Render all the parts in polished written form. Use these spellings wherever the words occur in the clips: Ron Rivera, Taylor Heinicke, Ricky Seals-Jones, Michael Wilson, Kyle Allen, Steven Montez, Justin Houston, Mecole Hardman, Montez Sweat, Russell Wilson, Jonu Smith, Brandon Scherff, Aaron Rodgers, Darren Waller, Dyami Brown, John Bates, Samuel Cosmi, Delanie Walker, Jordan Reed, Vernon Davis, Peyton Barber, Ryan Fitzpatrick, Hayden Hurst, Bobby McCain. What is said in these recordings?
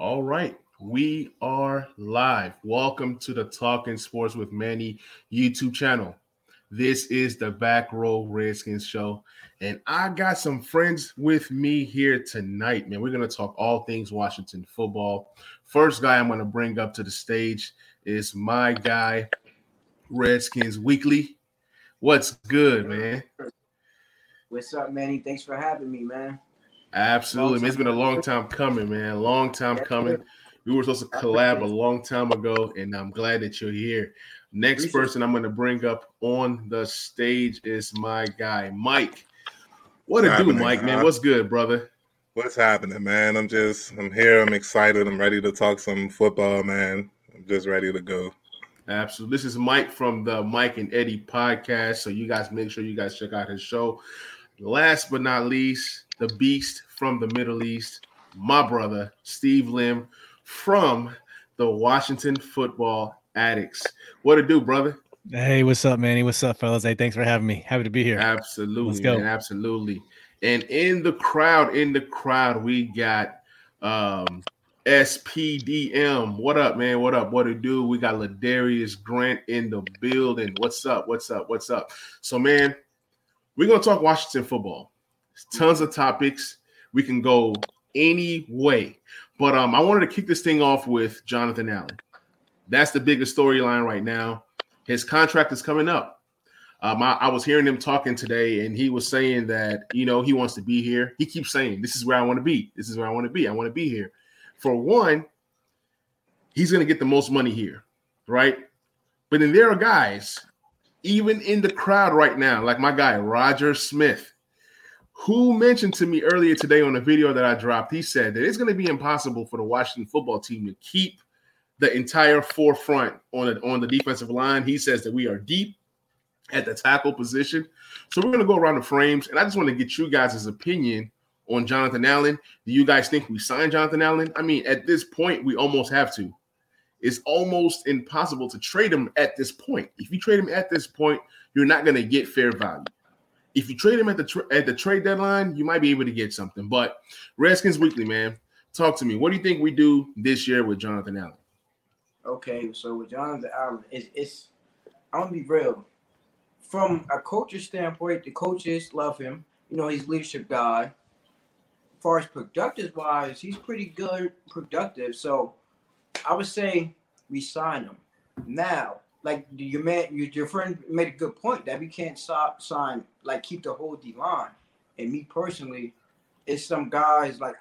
All right, we are live. Welcome to the Talking Sports with Manny YouTube channel. This is the Back Row Redskins show, and I got some friends with me here tonight, man. We're going to talk all things Washington football. First guy I'm going to bring up to the stage is my guy, Redskins Weekly. What's good, man? What's up, Manny? Thanks for having me, man. Absolutely. It's been a long time coming, man. Long time coming. We were supposed to collab a long time ago, and I'm glad that you're here. Next person I'm going to bring up on the stage is my guy, Mike. What a dude, Mike, man. What's good, brother? What's happening, man? I'm here. I'm excited. I'm ready to talk some football, man. I'm just ready to go. Absolutely. This is Mike from the Mike and Eddie podcast, so you guys make sure you guys check out his show. Last but not least, the beast from the Middle East, my brother, Steve Lim from the Washington Football Addicts. What it do, brother? Hey, what's up, Manny? What's up, fellas? Hey, thanks for having me. Happy to be here. Absolutely. Let's go. Man, absolutely. And in the crowd, we got SPDM. What up, man? What up? What it do? We got Ladarius Grant in the building. What's up? What's up? What's up? So, man, we're going to talk Washington football. Tons of topics. We can go any way. But I wanted to kick this thing off with Jonathan Allen. That's the biggest storyline right now. His contract is coming up. I was hearing him talking today, and he was saying that, you know, he wants to be here. He keeps saying, this is where I want to be. This is where I want to be. I want to be here. For one, he's going to get the most money here, right? But then there are guys, even in the crowd right now, like my guy, Roger Smith, who mentioned to me earlier today on a video that I dropped, he said that it's going to be impossible for the Washington football team to keep the entire forefront on the defensive line. He says that we are deep at the tackle position. So we're going to go around the frames, and I just want to get you guys' opinion on Jonathan Allen. Do you guys think we sign Jonathan Allen? I mean, at this point, we almost have to. It's almost impossible to trade him at this point. If you trade him at this point, you're not going to get fair value. If you trade him at the trade deadline, you might be able to get something. But Redskins Weekly, man, talk to me. What do you think we do this year with Jonathan Allen? Okay, so with Jonathan Allen, I'm going to be real. From a coach's standpoint, the coaches love him. You know, he's a leadership guy. As far as productive-wise, he's pretty good productive. So I would say we sign him now. Like your friend made a good point that we can't sign, like keep the whole D line. And me personally, it's some guys I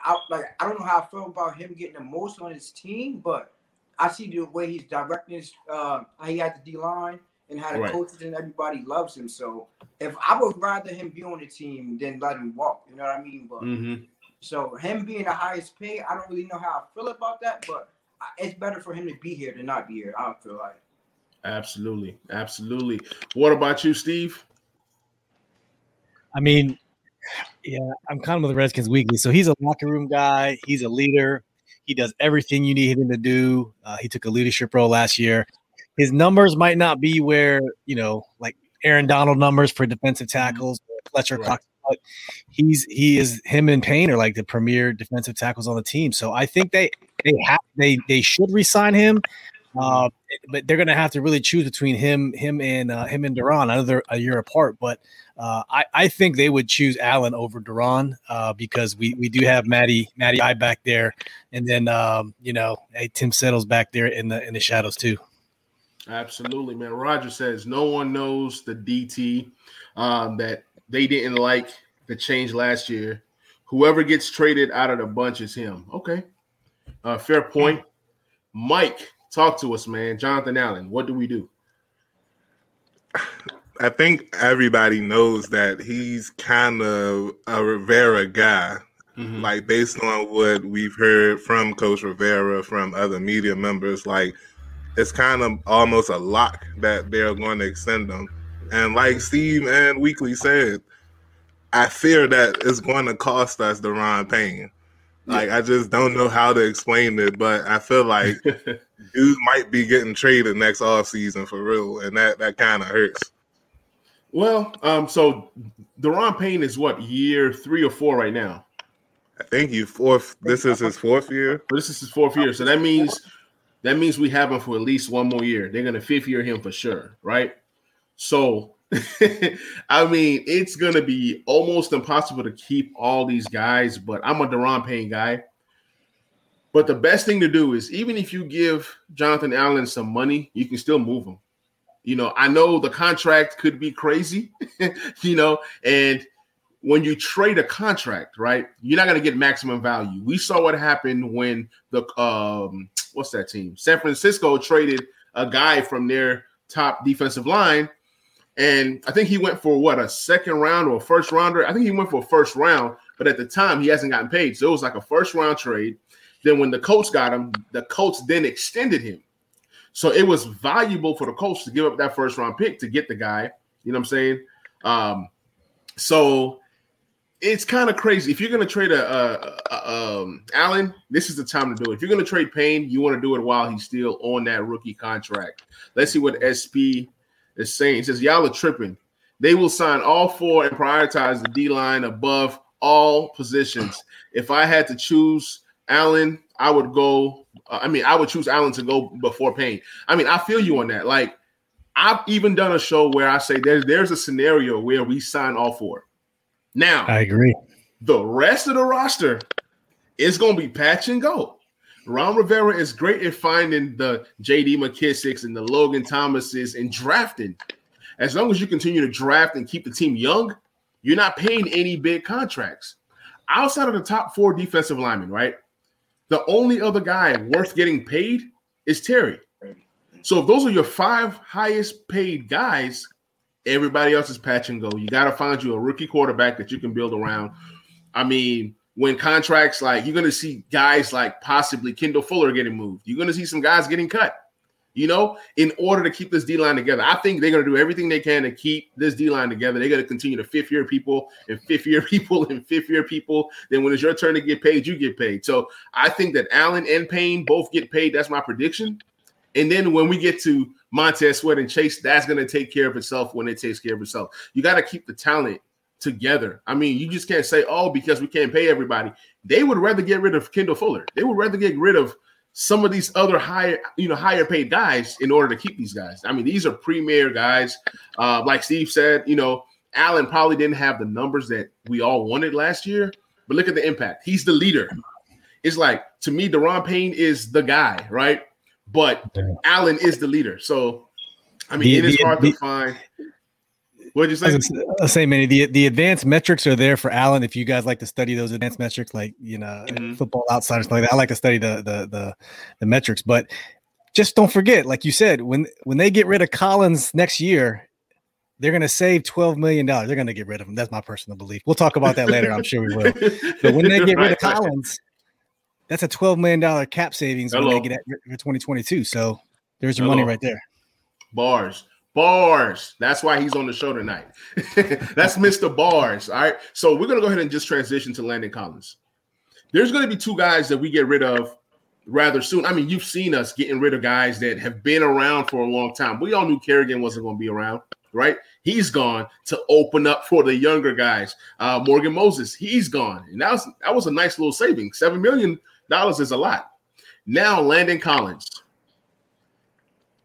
don't know how I feel about him getting the most on his team, but I see the way he's directing his, how he had the D line and how the coaches and everybody loves him. So if I would rather him be on the team than let him walk, you know what I mean? But so him being the highest paid, I don't really know how I feel about that, but it's better for him to be here than not be here. I feel like. Absolutely. Absolutely. What about you, Steve? I mean, yeah, I'm kind of with the Redskins Weekly. So he's a locker room guy. He's a leader. He does everything you need him to do. He took a leadership role last year. His numbers might not be where, you know, like Aaron Donald numbers for defensive tackles, Fletcher Cox. But him and Payne are like the premier defensive tackles on the team. So I think they should re-sign him. But they're going to have to really choose between him and Da'Ron. I know they're a year apart, but I think they would choose Allen over Da'Ron because we do have Matty I back there, and then Tim Settles back there in the shadows too. Absolutely, man. Roger says no one knows the DT that they didn't like the change last year. Whoever gets traded out of the bunch is him. Okay, fair point, Mike. Talk to us, man. Jonathan Allen, what do we do? I think everybody knows that he's kind of a Rivera guy. Mm-hmm. Like, based on what we've heard from Coach Rivera, from other media members, like, it's kind of almost a lock that they're going to extend him. And like Steve and Weekly said, I fear that it's going to cost us Da'Ron Payne. Like, I just don't know how to explain it, but I feel like dude might be getting traded next offseason for real, and that kind of hurts. Well, so Da'Ron Payne is what, year 3 or 4 right now? I think you fourth. This is his fourth year. This is his fourth year. So that means we have him for at least one more year. They're gonna fifth year him for sure, right? So I mean, it's gonna be almost impossible to keep all these guys. But I'm a Da'Ron Payne guy. But the best thing to do is, even if you give Jonathan Allen some money, you can still move him. You know, I know the contract could be crazy, you know, and when you trade a contract, right, you're not going to get maximum value. We saw what happened when the what's that team? San Francisco traded a guy from their top defensive line, and I think he went for, what, a second round or a first rounder? I think he went for a first round, but at the time he hasn't gotten paid. So it was like a first round trade. Then when the Colts got him, the Colts then extended him. So it was valuable for the Colts to give up that first-round pick to get the guy. You know what I'm saying? So it's kind of crazy. If you're going to trade Allen, this is the time to do it. If you're going to trade Payne, you want to do it while he's still on that rookie contract. Let's see what SP is saying. He says, y'all are tripping. They will sign all four and prioritize the D-line above all positions. If I had to choose Allen, I would choose Allen to go before Payne. I mean, I feel you on that. Like, I've even done a show where I say there's a scenario where we sign all four. Now, I agree. The rest of the roster is going to be patch and go. Ron Rivera is great at finding the J.D. McKissick's and the Logan Thomas's and drafting. As long as you continue to draft and keep the team young, you're not paying any big contracts. Outside of the top four defensive linemen, right? The only other guy worth getting paid is Terry. So if those are your five highest paid guys, everybody else is patch and go. You got to find you a rookie quarterback that you can build around. I mean, when contracts, like, you're going to see guys like possibly Kendall Fuller getting moved. You're going to see some guys getting cut, you know, in order to keep this D-line together. I think they're going to do everything they can to keep this D-line together. They're going to continue to fifth-year people and fifth-year people and fifth-year people. Then when it's your turn to get paid, you get paid. So I think that Allen and Payne both get paid. That's my prediction. And then when we get to Montez Sweat and Chase, that's going to take care of itself when it takes care of itself. You got to keep the talent together. I mean, you just can't say, oh, because we can't pay everybody. They would rather get rid of Kendall Fuller. They would rather get rid of some of these other higher paid guys in order to keep these guys. I mean, these are premier guys. Like Steve said, you know, Allen probably didn't have the numbers that we all wanted last year, but look at the impact. He's the leader. It's like, to me, Da'Ron Payne is the guy, right? But Allen is the leader. So, I mean, it is hard to find. What'd you say? I'll say, Manny, the advanced metrics are there for Allen. If you guys like to study those advanced metrics, like, you know, Football Outsiders, like that, I like to study the metrics. But just don't forget, like you said, when they get rid of Collins next year, they're going to save $12 million. They're going to get rid of him. That's my personal belief. We'll talk about that later. I'm sure we will. But when they get rid of Collins, that's a $12 million cap savings when they get at for 2022. So there's your money right there. Bars. That's why he's on the show tonight. That's Mr. Bars. All right. So we're going to go ahead and just transition to Landon Collins. There's going to be two guys that we get rid of rather soon. I mean, you've seen us getting rid of guys that have been around for a long time. We all knew Kerrigan wasn't going to be around, right? He's gone to open up for the younger guys. Morgan Moses, he's gone. And that was a nice little saving. $7 million is a lot. Now Landon Collins.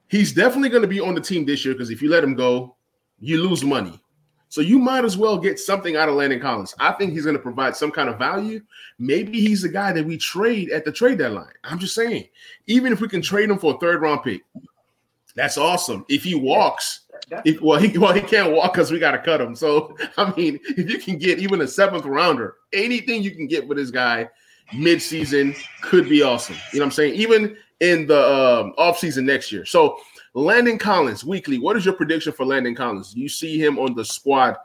He's definitely going to be on the team this year because if you let him go, you lose money. So you might as well get something out of Landon Collins. I think he's going to provide some kind of value. Maybe he's a guy that we trade at the trade deadline. I'm just saying, even if we can trade him for a third-round pick, that's awesome. If he walks, he can't walk because we got to cut him. So, I mean, if you can get even a seventh-rounder, anything you can get for this guy mid-season could be awesome. You know what I'm saying? Even in the offseason next year. So Landon Collins weekly, what is your prediction for Landon Collins? Do you see him on the squad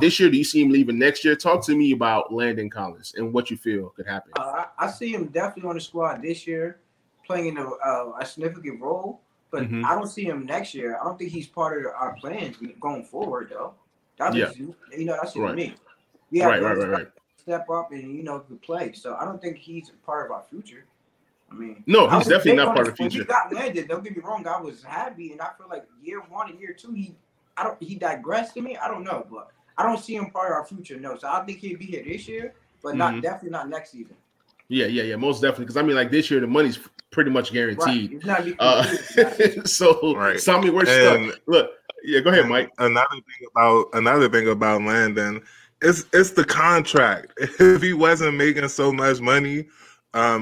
this year? Do you see him leaving next year? Talk to me about Landon Collins and what you feel could happen. I see him definitely on the squad this year playing a significant role, but I don't see him next year. I don't think he's part of our plans going forward, though. That's right. Me. Yeah, right. Step up and, you know, to play. So I don't think he's part of our future. I mean, no, he's definitely not part of the future. He got landed. Don't get me wrong. I was happy, and I feel like year one and year two, he digressed to me. I don't know, but I don't see him part of our future. No, so I think he'll be here this year. but definitely not next season. Yeah, most definitely. Because I mean, like this year, the money's pretty much guaranteed. Right. It's not so I mean, we're stuck. Look, yeah, go ahead, Mike. Another thing about Landon, it's the contract. If he wasn't making so much money,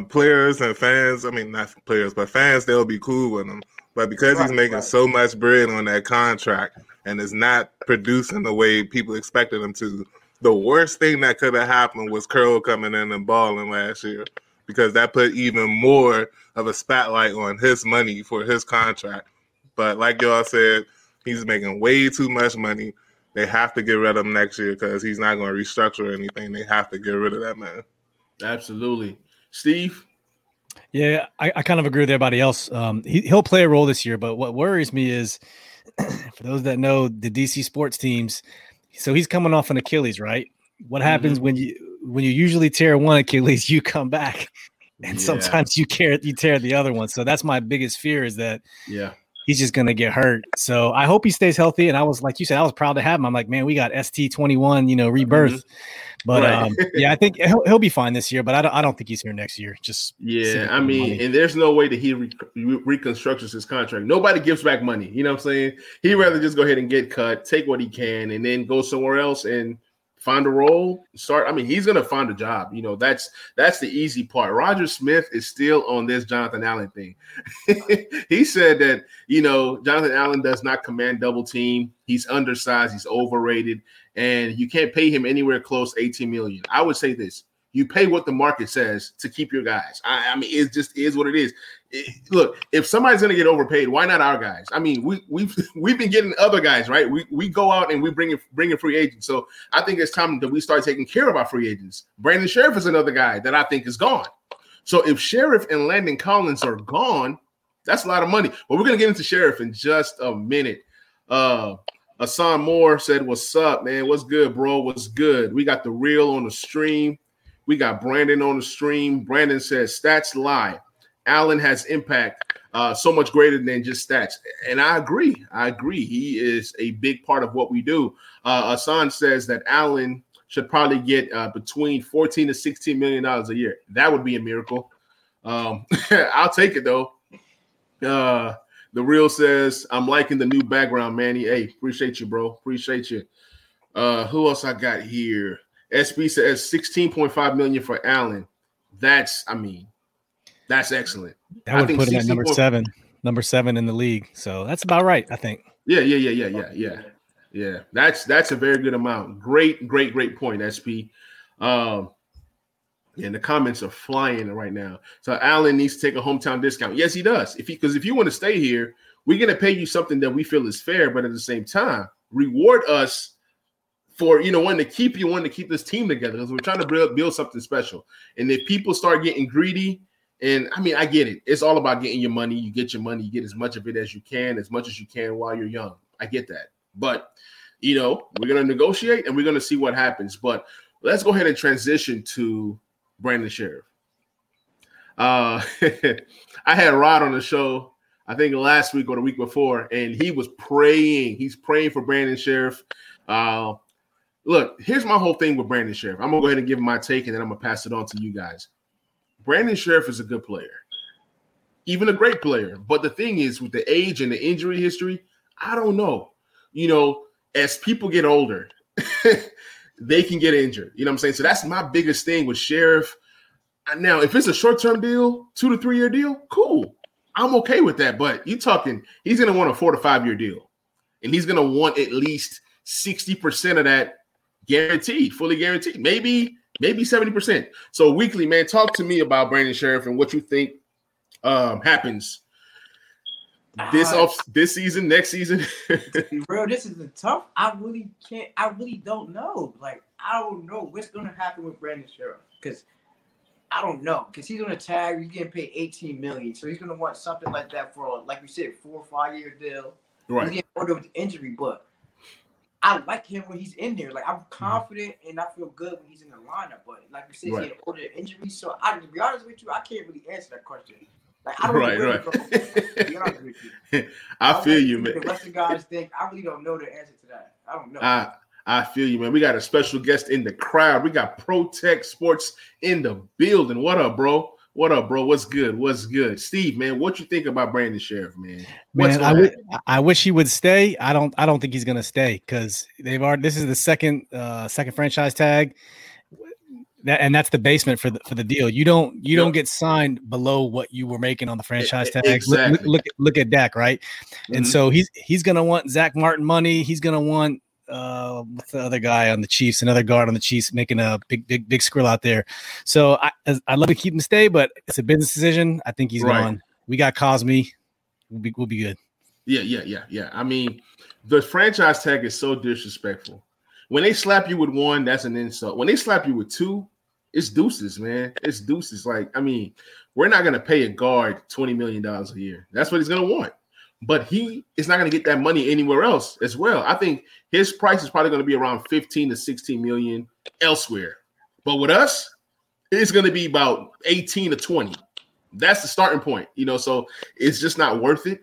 players and fans, I mean, not players, but fans, they'll be cool with him. But because he's making so much bread on that contract and is not producing the way people expected him to, the worst thing that could have happened was Curl coming in and balling last year, because that put even more of a spotlight on his money for his contract. But like y'all said, he's making way too much money. They have to get rid of him next year because he's not going to restructure anything. They have to get rid of that man. Absolutely. Steve? Yeah, I kind of agree with everybody else. He'll play a role this year, but what worries me is, for those that know the DC sports teams, so he's coming off an Achilles, right? What happens when you usually tear one Achilles, you come back, and sometimes you tear the other one. So that's my biggest fear, is that he's just going to get hurt. So I hope he stays healthy. And I was, like you said, I was proud to have him. I'm like, man, we got ST21, rebirth. But I think he'll be fine this year, but I don't think he's here next year. Just I mean, money. And there's no way that he reconstructs his contract. Nobody gives back money. You know what I'm saying? He'd rather just go ahead and get cut, take what he can, and then go somewhere else and find a role. I mean, he's going to find a job. That's the easy part. Roger Smith is still on this Jonathan Allen thing. He said that, Jonathan Allen does not command double team. He's undersized. He's overrated. And you can't pay him anywhere close to $18 million. I would say this. You pay what the market says to keep your guys. I mean, it just is what it is. Look, if somebody's going to get overpaid, why not our guys? I mean, we've been getting other guys, right? We go out and we bring in free agents. So I think it's time that we start taking care of our free agents. Brandon Scherff is another guy that I think is gone. So if Scherff and Landon Collins are gone, that's a lot of money. But we're going to get into Scherff in just a minute. Hassan Moore said, what's up, man? What's good, bro? What's good? We got the reel on the stream. We got Brandon on the stream. Brandon says, stats lie. Allen has impact so much greater than just stats. And I agree. He is a big part of what we do. Hassan says that Allen should probably get between $14 to $16 million a year. That would be a miracle. I'll take it, though. The Real says, I'm liking the new background, Manny. Hey, appreciate you, bro. Appreciate you. Who else I got here? SB says $16.5 million for Allen. That's excellent. That would put him at number seven in the league. So that's about right, I think. Yeah. That's a very good amount. Great point, SP. And the comments are flying right now. So Allen needs to take a hometown discount. Yes, he does. Because if you want to stay here, we're going to pay you something that we feel is fair, but at the same time, reward us for wanting to keep you, wanting to keep this team together, because we're trying to build something special. And if people start getting greedy, and I mean, I get it. It's all about getting your money. You get your money. You get as much of it as you can while you're young. I get that. But, we're going to negotiate and we're going to see what happens. But let's go ahead and transition to Brandon Scherff. I had Rod on the show, I think last week or the week before, and he was praying. He's praying for Brandon Scherff. Look, here's my whole thing with Brandon Scherff. I'm going to go ahead and give my take, and then I'm going to pass it on to you guys. Brandon Scherff is a good player, even a great player. But the thing is, with the age and the injury history, I don't know. As people get older, they can get injured. You know what I'm saying? So that's my biggest thing with Scherff. Now, if it's a short-term deal, 2 to 3 year deal, cool. I'm okay with that. But you're talking, he's going to want a 4 to 5 year deal. And he's going to want at least 60% of that guaranteed, fully guaranteed, maybe 70%. So weekly, man, talk to me about Brandon Scherff and what you think happens this season, next season. To be real, this is tough. I really don't know. Like, I don't know what's going to happen with Brandon Scherff, because I don't know, because he's going to tag. He's getting paid $18 million, so he's going to want something like that for, like we said, 4 or 5 year deal. Right. He's getting older with the injury, but I like him when he's in there. Like, I'm confident and I feel good when he's in the lineup. But like you said, he had older injuries. So to be honest with you, I can't really answer that question. Like, I don't know. To be honest with you. I feel you, man. The rest of guys think I really don't know the answer to that. I don't know. I I feel you, man. We got a special guest in the crowd. We got Pro Tech Sports in the building. What up, bro? What up, bro? What's good? What's good? Steve, man, what you think about Brandon Scherff, man? I wish he would stay. I don't think he's gonna stay because they've already. This is the second franchise tag, and that's the basement for the deal. You don't get signed below what you were making on the franchise tag. Exactly. Look at Dak, right? Mm-hmm. And so he's gonna want Zach Martin money. He's gonna want what's the other guy on the Chiefs, another guard on the Chiefs, making a big skrill out there. So I'd love to keep him stay, but it's a business decision. I think he's gone. We got Cosme. We'll be good. Yeah. I mean, the franchise tag is so disrespectful. When they slap you with one, that's an insult. When they slap you with two, it's deuces, man. It's deuces. Like, I mean, we're not going to pay a guard $20 million a year. That's what he's going to want. But he is not going to get that money anywhere else as well. I think his price is probably going to be around 15 to 16 million elsewhere. But with us, it's going to be about 18 to 20. That's the starting point, you know, so it's just not worth it.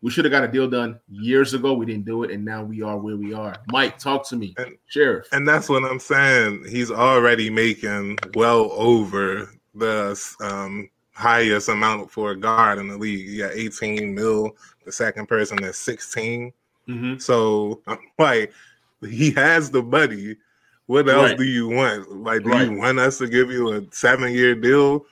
We should have got a deal done years ago. We didn't do it, and now we are where we are. Mike, talk to me, Scherff. And that's what I'm saying. He's already making well over the highest amount for a guard in the league. You got 18 mil. The second person is 16. Mm-hmm. So, like, he has the money. What else do you want? Like, do you want us to give you a 7-year deal?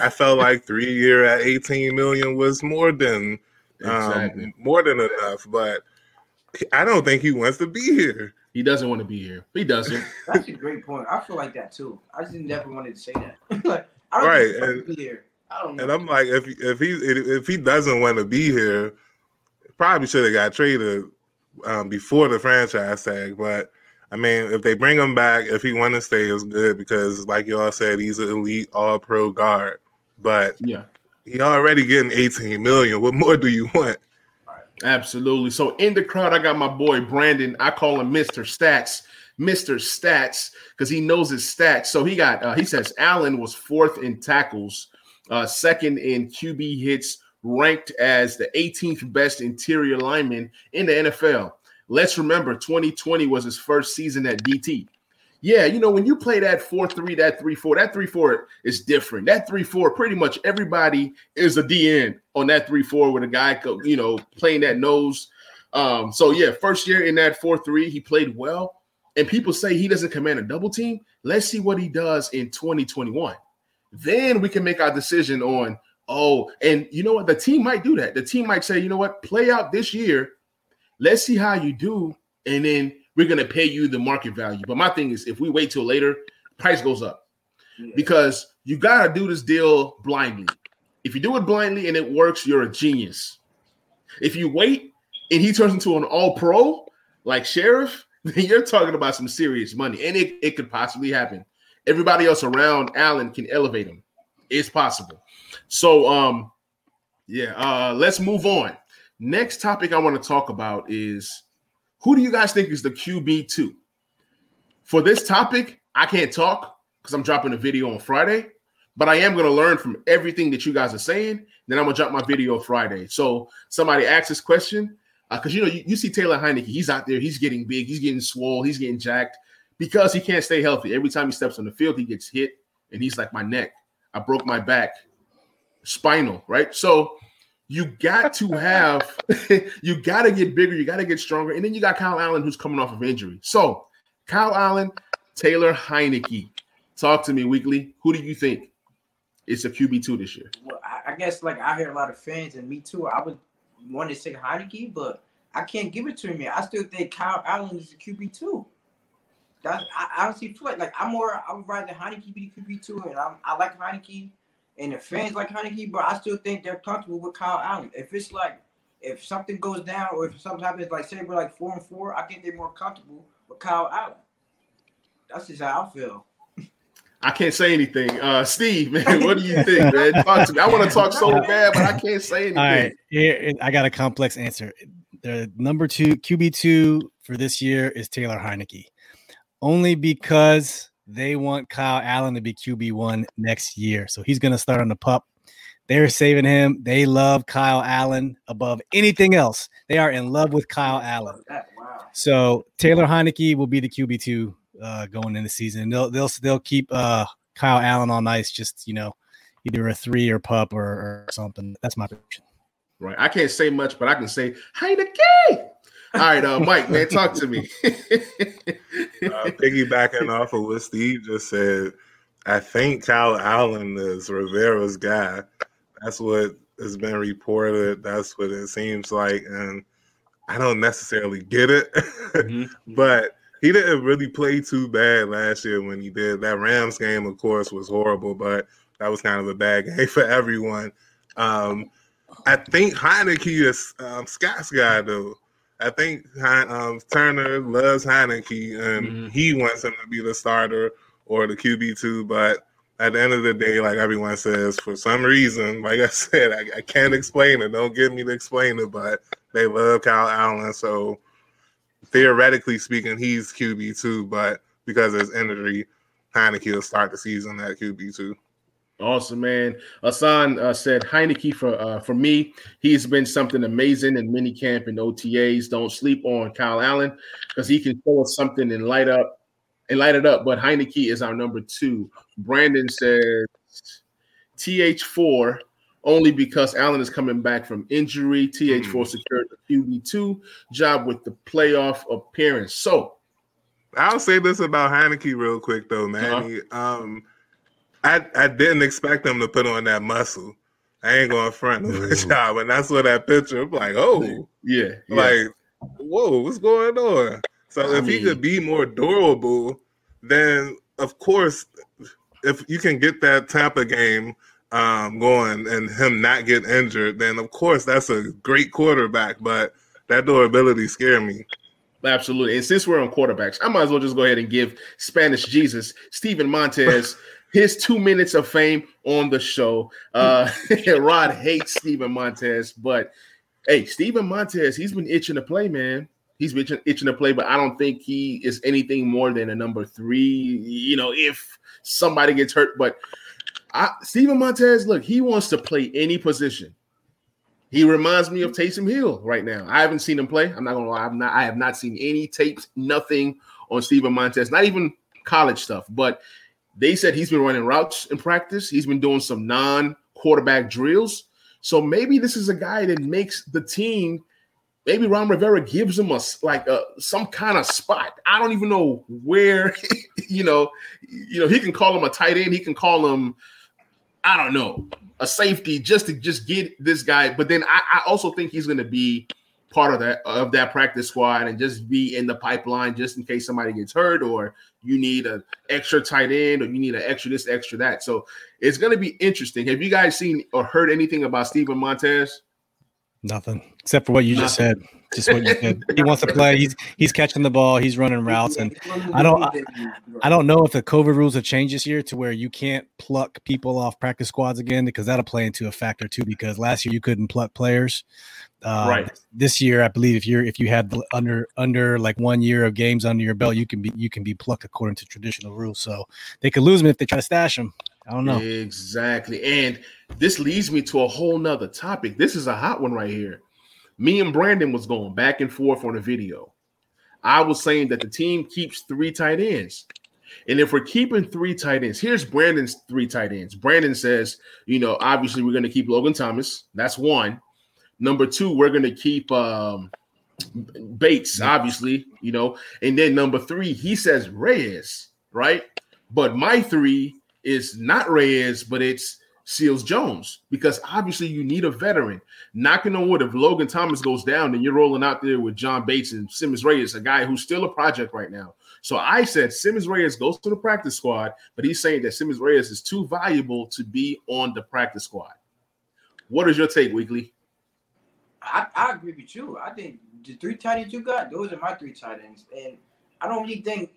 I felt like 3-year at 18 million was more than enough. But I don't think he wants to be here. He doesn't want to be here. He doesn't. That's a great point. I feel like that too. I just never wanted to say that. Like, I don't want to be here. I don't know. And I'm like, if he doesn't want to be here, probably should have got traded before the franchise tag. But I mean, if they bring him back, if he want to stay, it's good because, like y'all said, he's an elite all-pro guard. But yeah, he already getting 18 million. What more do you want? Absolutely. So in the crowd, I got my boy Brandon. I call him Mr. Stats. Mr. Stats, because he knows his stats. So he got. He says Allen was fourth in tackles, second in QB hits, ranked as the 18th best interior lineman in the NFL. Let's remember 2020 was his first season at DT. Yeah, you know, when you play that 4-3, that 3-4, that 3-4 is different. That 3-4, pretty much everybody is a DN on that 3-4 with a guy, you know, playing that nose. So, yeah, first year in that 4-3, he played well. And people say he doesn't command a double team. Let's see what he does in 2021. Then we can make our decision on, and you know what? The team might do that. The team might say, you know what? Play out this year. Let's see how you do. And then we're going to pay you the market value. But my thing is, if we wait till later, price goes up because you got to do this deal blindly. If you do it blindly and it works, you're a genius. If you wait and he turns into an all-pro like Scherff, then you're talking about some serious money. And it could possibly happen. Everybody else around Allen can elevate him. It's possible. So, let's move on. Next topic I want to talk about is who do you guys think is the QB2? For this topic, I can't talk because I'm dropping a video on Friday, but I am going to learn from everything that you guys are saying. Then I'm going to drop my video Friday. So somebody asked this question because, you see Taylor Heinicke. He's out there. He's getting big. He's getting swole. He's getting jacked. Because he can't stay healthy. Every time he steps on the field, he gets hit, and he's like, my neck. I broke my back. Spinal, right? So you got to have – you got to get bigger. You got to get stronger. And then you got Kyle Allen who's coming off of injury. So Kyle Allen, Taylor Heinicke. Talk to me, Weekly. Who do you think is a QB2 this year? Well, I guess, like, I hear a lot of fans, and me too. I would want to say Heinicke, but I can't give it to him yet. I still think Kyle Allen is a QB2. I honestly feel like I would rather Heinicke be the QB too, and I like Heinicke, and the fans like Heinicke, but I still think they're comfortable with Kyle Allen. If it's like if something goes down or if something happens, like say we're like 4-4, I think they're more comfortable with Kyle Allen. That's just how I feel. I can't say anything, Steve. Man, what do you think, man? Talk to me. I want to talk so bad, but I can't say anything. All right, here I got a complex answer. The number 2 QB2 for this year is Taylor Heinicke. Only because they want Kyle Allen to be QB1 next year. So he's going to start on the PUP. They're saving him. They love Kyle Allen above anything else. They are in love with Kyle Allen. So Taylor Heinicke will be the QB2 going into the season. They'll keep Kyle Allen on ice, just, you know, either a three or pup or something. That's my prediction. Right. I can't say much, but I can say Heinicke. All right, Mike, man, talk to me. Piggybacking off of what Steve just said, I think Kyle Allen is Rivera's guy. That's what has been reported. That's what it seems like. And I don't necessarily get it, mm-hmm. but he didn't really play too bad last year when he did. That Rams game, of course, was horrible, but that was kind of a bad game for everyone. I think Heinicke is Scott's guy, though. I think Turner loves Heinicke, and mm-hmm. he wants him to be the starter or the QB2, but at the end of the day, like everyone says, for some reason, like I said, I can't explain it. Don't get me to explain it, but they love Kyle Allen, so theoretically speaking, he's QB2, but because of his injury, Heinicke will start the season at QB2. Awesome, man. Hassan said Heinicke for me. He's been something amazing in minicamp and OTAs. Don't sleep on Kyle Allen because he can show us something and light it up. But Heinicke is our number two. Brandon says TH4 only because Allen is coming back from injury. TH4 secured the QB2 job with the playoff appearance. So I'll say this about Heinicke real quick though, man. Uh-huh. I didn't expect him to put on that muscle. I ain't going front of the job. And I saw that picture. I'm like, oh, yeah. Like, whoa, what's going on? So he could be more durable, then, of course, if you can get that Tampa game going and him not get injured, then, of course, that's a great quarterback. But that durability scared me. Absolutely. And since we're on quarterbacks, I might as well just go ahead and give Spanish Jesus, Steven Montez, his 2 minutes of fame on the show. Rod hates Steven Montez, but hey, Steven Montez, he's been itching to play, man. He's been itching to play, but I don't think he is anything more than a number three, you know, if somebody gets hurt. But Steven Montez, look, he wants to play any position. He reminds me of Taysom Hill right now. I haven't seen him play. I'm not going to lie. I have not seen any tapes, nothing on Steven Montez, not even college stuff, but they said he's been running routes in practice. He's been doing some non-quarterback drills. So maybe this is a guy that makes the team. Maybe Ron Rivera gives him some kind of spot. I don't even know where, you know, he can call him a tight end. He can call him, I don't know, a safety just to just get this guy. But then I also think he's going to be part of that practice squad and just be in the pipeline just in case somebody gets hurt or you need an extra tight end or you need an extra this, extra that. So it's going to be interesting. Have you guys seen or heard anything about Steven Montez? Nothing, except for what you just said. Just what you said. He wants to play. He's catching the ball. He's running routes. And I don't know if the COVID rules have changed this year to where you can't pluck people off practice squads again, because that'll play into a factor too, because last year you couldn't pluck players. Right. This year, I believe if you have under like 1 year of games under your belt, you can be plucked according to traditional rules. So they could lose them if they try to stash them. I don't know. Exactly. And this leads me to a whole nother topic. This is a hot one right here. Me and Brandon was going back and forth on a video. I was saying that the team keeps three tight ends. And if we're keeping three tight ends, here's Brandon's three tight ends. Brandon says, you know, obviously we're going to keep Logan Thomas. That's one. Number two, we're going to keep Bates, obviously, you know. And then number three, he says Reyes, right? But my three is not Reyes, but it's Seals-Jones, because obviously you need a veteran. Knocking on wood, if Logan Thomas goes down, then you're rolling out there with John Bates and Sammis Reyes, a guy who's still a project right now. So I said Sammis Reyes goes to the practice squad, but he's saying that Sammis Reyes is too valuable to be on the practice squad. What is your take, Weekly? I agree with you. I think the three tight ends you got, those are my three tight ends. And I don't really think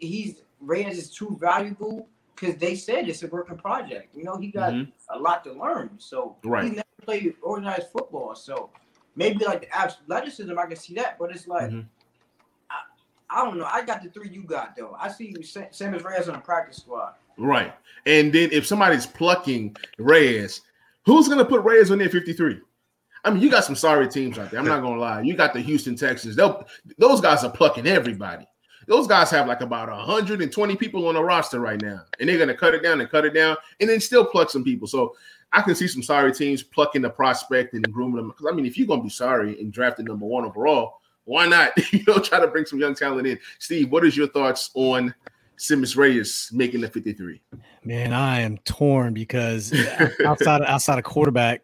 Reyes is too valuable, because they said it's a working project. You know, he got a lot to learn. So right. He never played organized football. So maybe like the athleticism, I can see that. But it's like, I don't know. I got the three you got, though. I see Sammis Reyes on the practice squad. Right. And then if somebody's plucking Reyes, Who's going to put Reyes on their 53? I mean, you got some sorry teams out there. I'm not going to lie. You got the Houston Texans. Those guys are plucking everybody. Those guys have like about 120 people on the roster right now, and they're going to cut it down, and then still pluck some people. So I can see some sorry teams plucking the prospect and grooming them. Because, I mean, if you're going to be sorry and drafting number one overall, why not? Try to bring some young talent in. Steve, what is your thoughts on Sammis Reyes making the 53? Man, I am torn because outside of quarterback,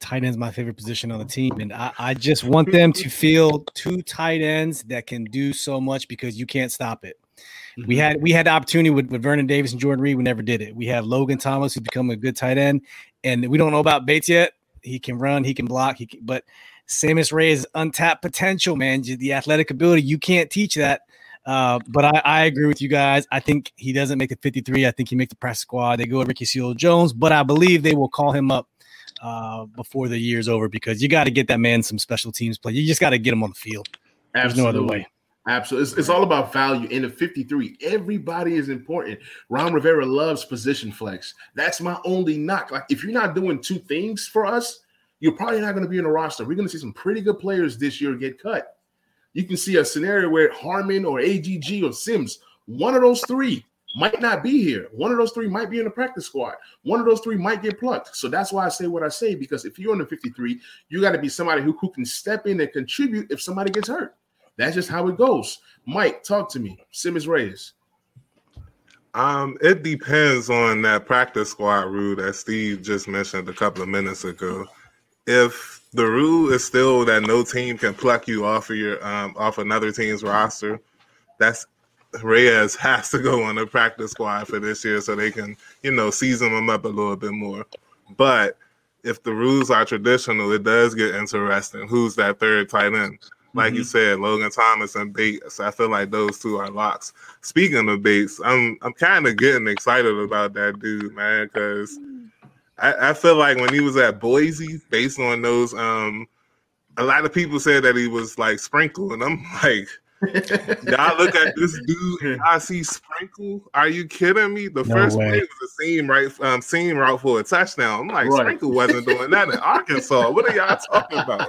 tight end's my favorite position on the team, and I just want them to field two tight ends that can do so much because you can't stop it. We had the opportunity with Vernon Davis and Jordan Reed. We never did it. We have Logan Thomas, who's become a good tight end, and we don't know about Bates yet. He can run, he can block, but Sammis Reyes' untapped potential, man, the athletic ability, you can't teach that. But I agree with you guys. I think he doesn't make the 53. I think he makes the press squad. They go with Ricky Seals-Jones, but I believe they will call him up before the year's over because you got to get that man some special teams play. You just got to get him on the field. Absolutely. There's no other way. Absolutely. It's all about value. In the 53, everybody is important. Ron Rivera loves position flex. That's my only knock. Like, if you're not doing two things for us, you're probably not going to be in the roster. We're going to see some pretty good players this year get cut. You can see a scenario where Harmon or AGG or Sims, one of those three might not be here. One of those three might be in the practice squad. One of those three might get plucked. So that's why I say what I say, because if you're in the 53, you got to be somebody who can step in and contribute if somebody gets hurt. That's just how it goes. Mike, talk to me. Sammis Reyes. It depends on that practice squad rule that Steve just mentioned a couple of minutes ago. If the rule is still that no team can pluck you off of your off another team's roster, that's Reyes has to go on the practice squad for this year so they can, season him up a little bit more. But if the rules are traditional, it does get interesting. Who's that third tight end? Like you said, Logan Thomas and Bates. I feel like those two are locks. Speaking of Bates, I'm kind of getting excited about that dude, man, because I feel like when he was at Boise, based on those, a lot of people said that he was like Sprinkle, and I'm like, y'all look at this dude and I see Sprinkle. Are you kidding me? The first play was a seam route for a touchdown. I'm like, right. Sprinkle wasn't doing that in Arkansas. What are y'all talking about?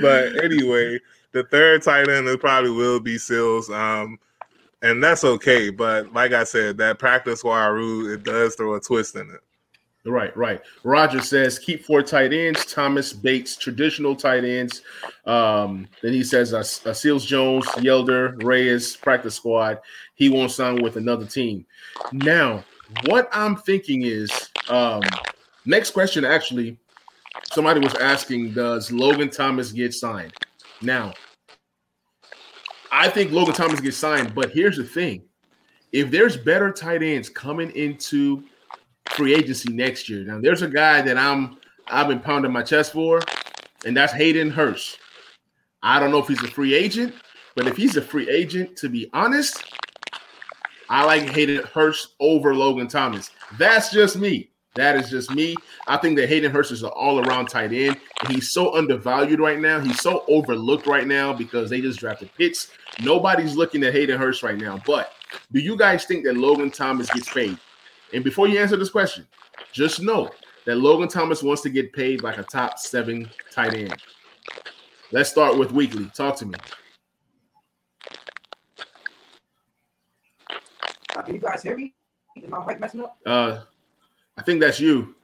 But anyway, the third tight end it probably will be Seals. And that's okay. But like I said, that practice squad rule, it does throw a twist in it. Right. Roger says, keep four tight ends, Thomas, Bates, traditional tight ends. Then he says, Seals-Jones, Yelder, Reyes, practice squad. He won't sign with another team. Now, what I'm thinking is, next question, actually, somebody was asking, does Logan Thomas get signed? Now, I think Logan Thomas gets signed, but here's the thing. If there's better tight ends coming into free agency next year. Now, there's a guy that I've been pounding my chest for, and that's Hayden Hurst. I don't know if he's a free agent, but if he's a free agent, to be honest, I like Hayden Hurst over Logan Thomas. That's just me. That is just me. I think that Hayden Hurst is an all-around tight end, and he's so undervalued right now. He's so overlooked right now because they just drafted Pitts. Nobody's looking at Hayden Hurst right now. But do you guys think that Logan Thomas gets paid? And before you answer this question, just know that Logan Thomas wants to get paid like a top 7 tight end. Let's start with Weekly. Talk to me. Can you guys hear me? Is my mic messing up? I think that's you.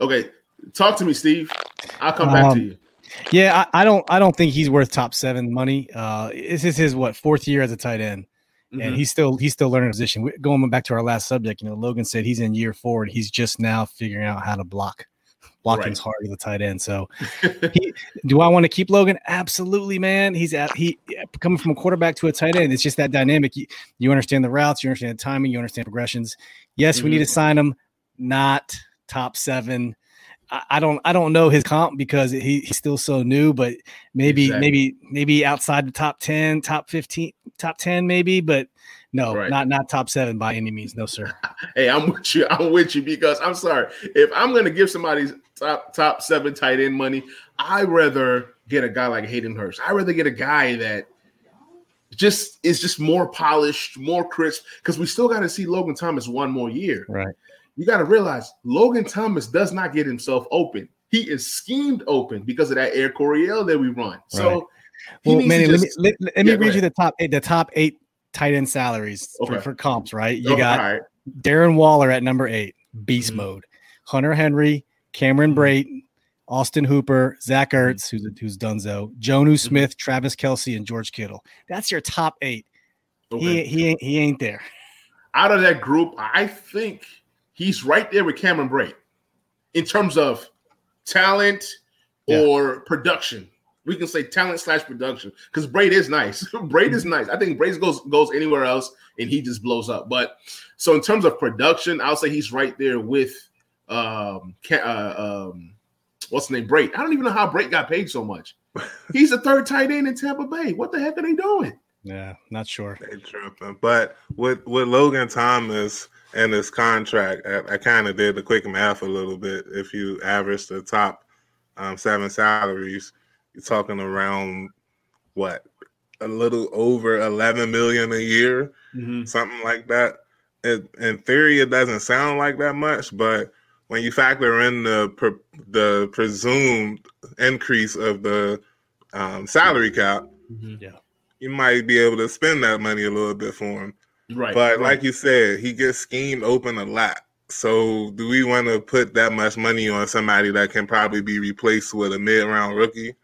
Okay, talk to me, Steve. I'll come back to you. Yeah, I don't think he's worth top 7 money. This is his fourth year as a tight end. Mm-hmm. And he's still learning position. Going back to our last subject, Logan said he's in year 4 and he's just now figuring out how to block. Blocking's hard as a tight end. So, do I want to keep Logan? Absolutely, man. He's coming from a quarterback to a tight end. It's just that dynamic. You understand the routes, you understand the timing, you understand progressions. Yes, we need to sign him. Not top 7. I don't know his comp because he's still so new, but maybe outside the top 10, top 15, top 10 maybe, but no, not top 7 by any means. No, sir. Hey, I'm with you because I'm sorry. If I'm going to give somebody top 7 tight end money, I'd rather get a guy like Hayden Hurst. I'd rather get a guy that just is just more polished, more crisp, because we still got to see Logan Thomas one more year. Right. You got to realize Logan Thomas does not get himself open. He is schemed open because of that air Coryell that we run. So, right. Well, Manny, let me read you the top eight tight end salaries for comps, right? You got Darren Waller at number 8, beast mode. Hunter Henry, Cameron Brate, Austin Hooper, Zach Ertz, who's Dunzo, Jonu Smith, Travis Kelce, and George Kittle. That's your top 8. Okay. He ain't there. Out of that group, I think he's right there with Cameron Brate in terms of talent or production. We can say talent / production because Brate is nice. Brate is nice. I think Brate goes anywhere else and he just blows up. But so in terms of production, I'll say he's right there with what's the name? Brate. I don't even know how Brate got paid so much. He's the third tight end in Tampa Bay. What the heck are they doing? Yeah, not sure. They're tripping. But with Logan Thomas and his contract, I kind of did the quick math a little bit. If you average the top 7 salaries, you're talking around a little over $11 million a year, something like that. In theory, it doesn't sound like that much, but when you factor in the presumed increase of the salary cap, you might be able to spend that money a little bit for him. Right. But like you said, he gets schemed open a lot. So do we want to put that much money on somebody that can probably be replaced with a mid-round rookie?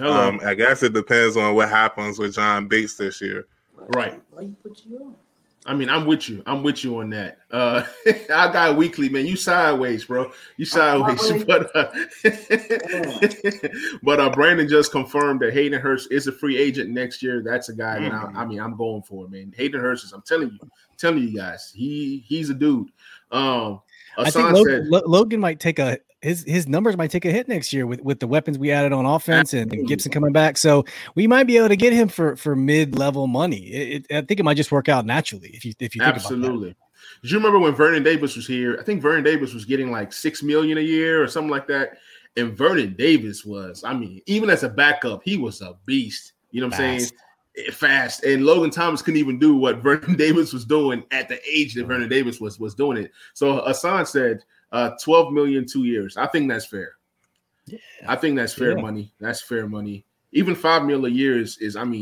I guess it depends on what happens with John Bates this year. Right. I mean, I'm with you. I'm with you on that. I got weekly, man. You sideways, bro. You sideways. But Brandon just confirmed that Hayden Hurst is a free agent next year. That's a guy. That I'm going for it, man. Hayden Hurst is. I'm telling you guys, he's a dude. I think Logan might take his numbers might take a hit next year with the weapons we added on offense and Gibson coming back. So we might be able to get him for mid-level money. I think it might just work out naturally if you think about that. Did you remember when Vernon Davis was here? I think Vernon Davis was getting like $6 million a year or something like that. And Vernon Davis was, I mean, even as a backup, he was a beast. You know what I'm saying? Fast. And Logan Thomas couldn't even do what Vernon Davis was doing at the age that Vernon Davis was doing it. So Hassan said, $12 million 2 years. I think that's fair. Yeah. I think that's fair money. That's fair money. Even $5 million a year is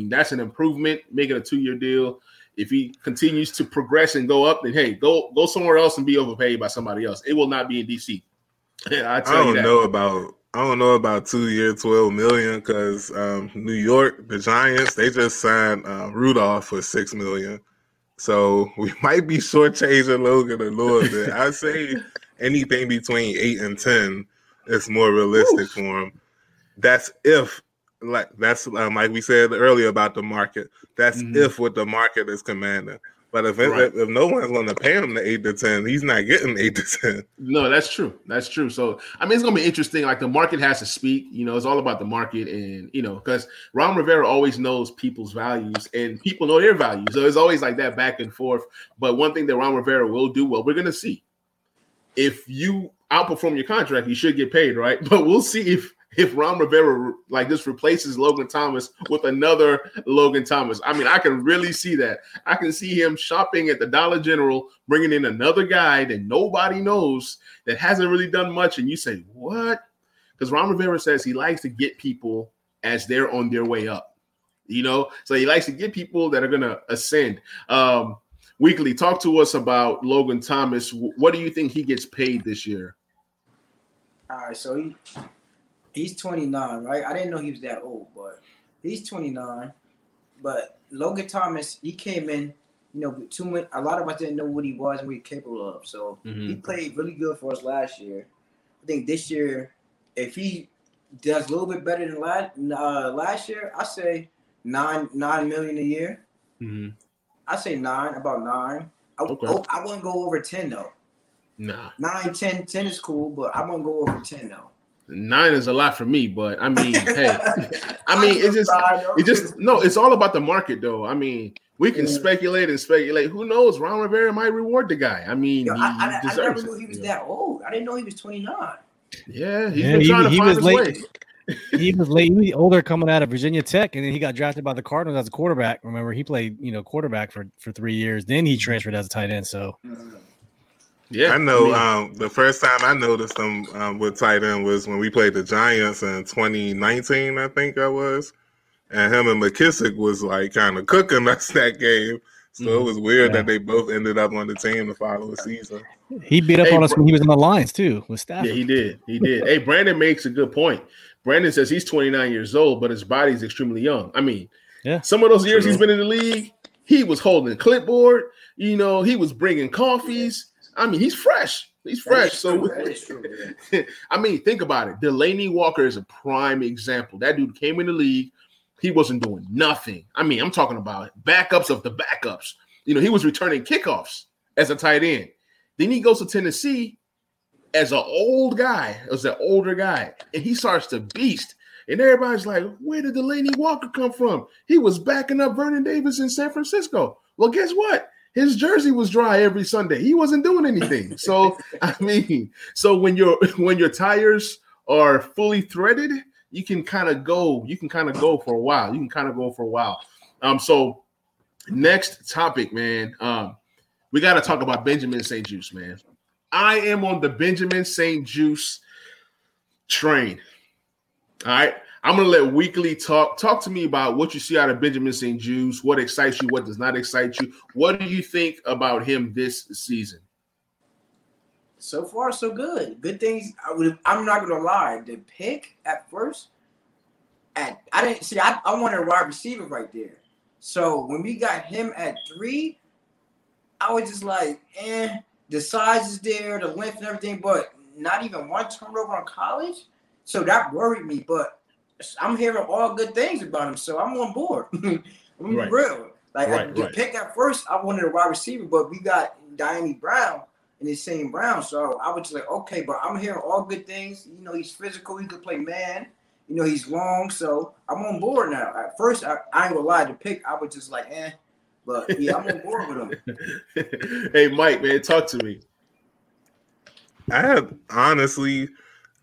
that's an improvement. Make it a 2-year deal. If he continues to progress and go up, then hey, go somewhere else and be overpaid by somebody else. It will not be in DC. I don't know about 2-year, $12 million because New York, the Giants, they just signed Rudolph for $6 million. So we might be shortchanging Logan a little bit. I say anything between 8 and 10 is more realistic for him. That's like we said earlier about the market. That's if what the market is commanding. But if no one's going to pay him the 8 to 10, he's not getting 8 to 10. No, that's true. So it's going to be interesting. Like the market has to speak. It's all about the market, and because Ron Rivera always knows people's values, and people know their values. So it's always like that back and forth. But one thing that Ron Rivera will do, well, we're going to see if you outperform your contract, you should get paid, right? But we'll see if Ron Rivera like this replaces Logan Thomas with another Logan Thomas. I can really see that. I can see him shopping at the Dollar General, bringing in another guy that nobody knows that hasn't really done much. And you say, what? Because Ron Rivera says he likes to get people as they're on their way up, so he likes to get people that are going to ascend. Weekly, talk to us about Logan Thomas. What do you think he gets paid this year? All right, so he's 29, right? I didn't know he was that old, but he's 29. But Logan Thomas, he came in, a lot of us didn't know what he was and what he was capable of. So he played really good for us last year. I think this year, if he does a little bit better than last year, I say $9 million a year. Mm-hmm. I say 9, about 9. I wouldn't go over 10, though. Nah. 9, 10. 10 is cool, but I wouldn't go over 10, though. 9 is a lot for me, but hey. It's all about the market, though. We can speculate and speculate. Who knows? Ron Rivera might reward the guy. I never knew he was that old. I didn't know he was 29. Yeah, he's been trying to find his way. He was late. He was older, coming out of Virginia Tech, and then he got drafted by the Cardinals as a quarterback. Remember, he played, quarterback for 3 years. Then he transferred as a tight end. So, yeah, I know. The first time I noticed him with tight end was when we played the Giants in 2019. I think I was, and him and McKissick was like kind of cooking us that game. So it was weird that they both ended up on the team the following season. He beat up on us when he was in the Lions too with Stafford. Yeah, he did. He did. Hey, Brandon makes a good point. Brandon says he's 29 years old, but his body's extremely young. I mean, some of those years he's been in the league, he was holding a clipboard. He was bringing coffees. I mean, he's fresh. He's fresh. So, I mean, think about it. Delanie Walker is a prime example. That dude came in the league. He wasn't doing nothing. I mean, I'm talking about backups of the backups. He was returning kickoffs as a tight end. Then he goes to Tennessee as an older guy, and he starts to beast. And everybody's like, where did Delanie Walker come from? He was backing up Vernon Davis in San Francisco. Well, guess what? His jersey was dry every Sunday. He wasn't doing anything. So, I mean, when your tires are fully threaded, you can kind of go. You can kind of go for a while. So next topic, man. We got to talk about Benjamin St. Juste, man. I am on the Benjamin St. Juste train. All right. I'm going to let Weekly talk. Talk to me about what you see out of Benjamin St. Juste, what excites you, what does not excite you. What do you think about him this season? So far, so good. Good things. I'm not going to lie. The pick at first, I wanted a wide receiver right there. So when we got him at 3, I was just like, the size is there, the length and everything, but not even one turnover in college. So that worried me, but I'm hearing all good things about him, so I'm on board. I'm real. Pick at first, I wanted a wide receiver, but we got Dyami Brown and his same Brown. So I was just like, okay, but I'm hearing all good things. He's physical. He could play man. He's long. So I'm on board now. At first, I ain't going to lie. The pick, I was just like, But yeah, I'm on board with him. Hey, Mike, man, talk to me. I have, honestly,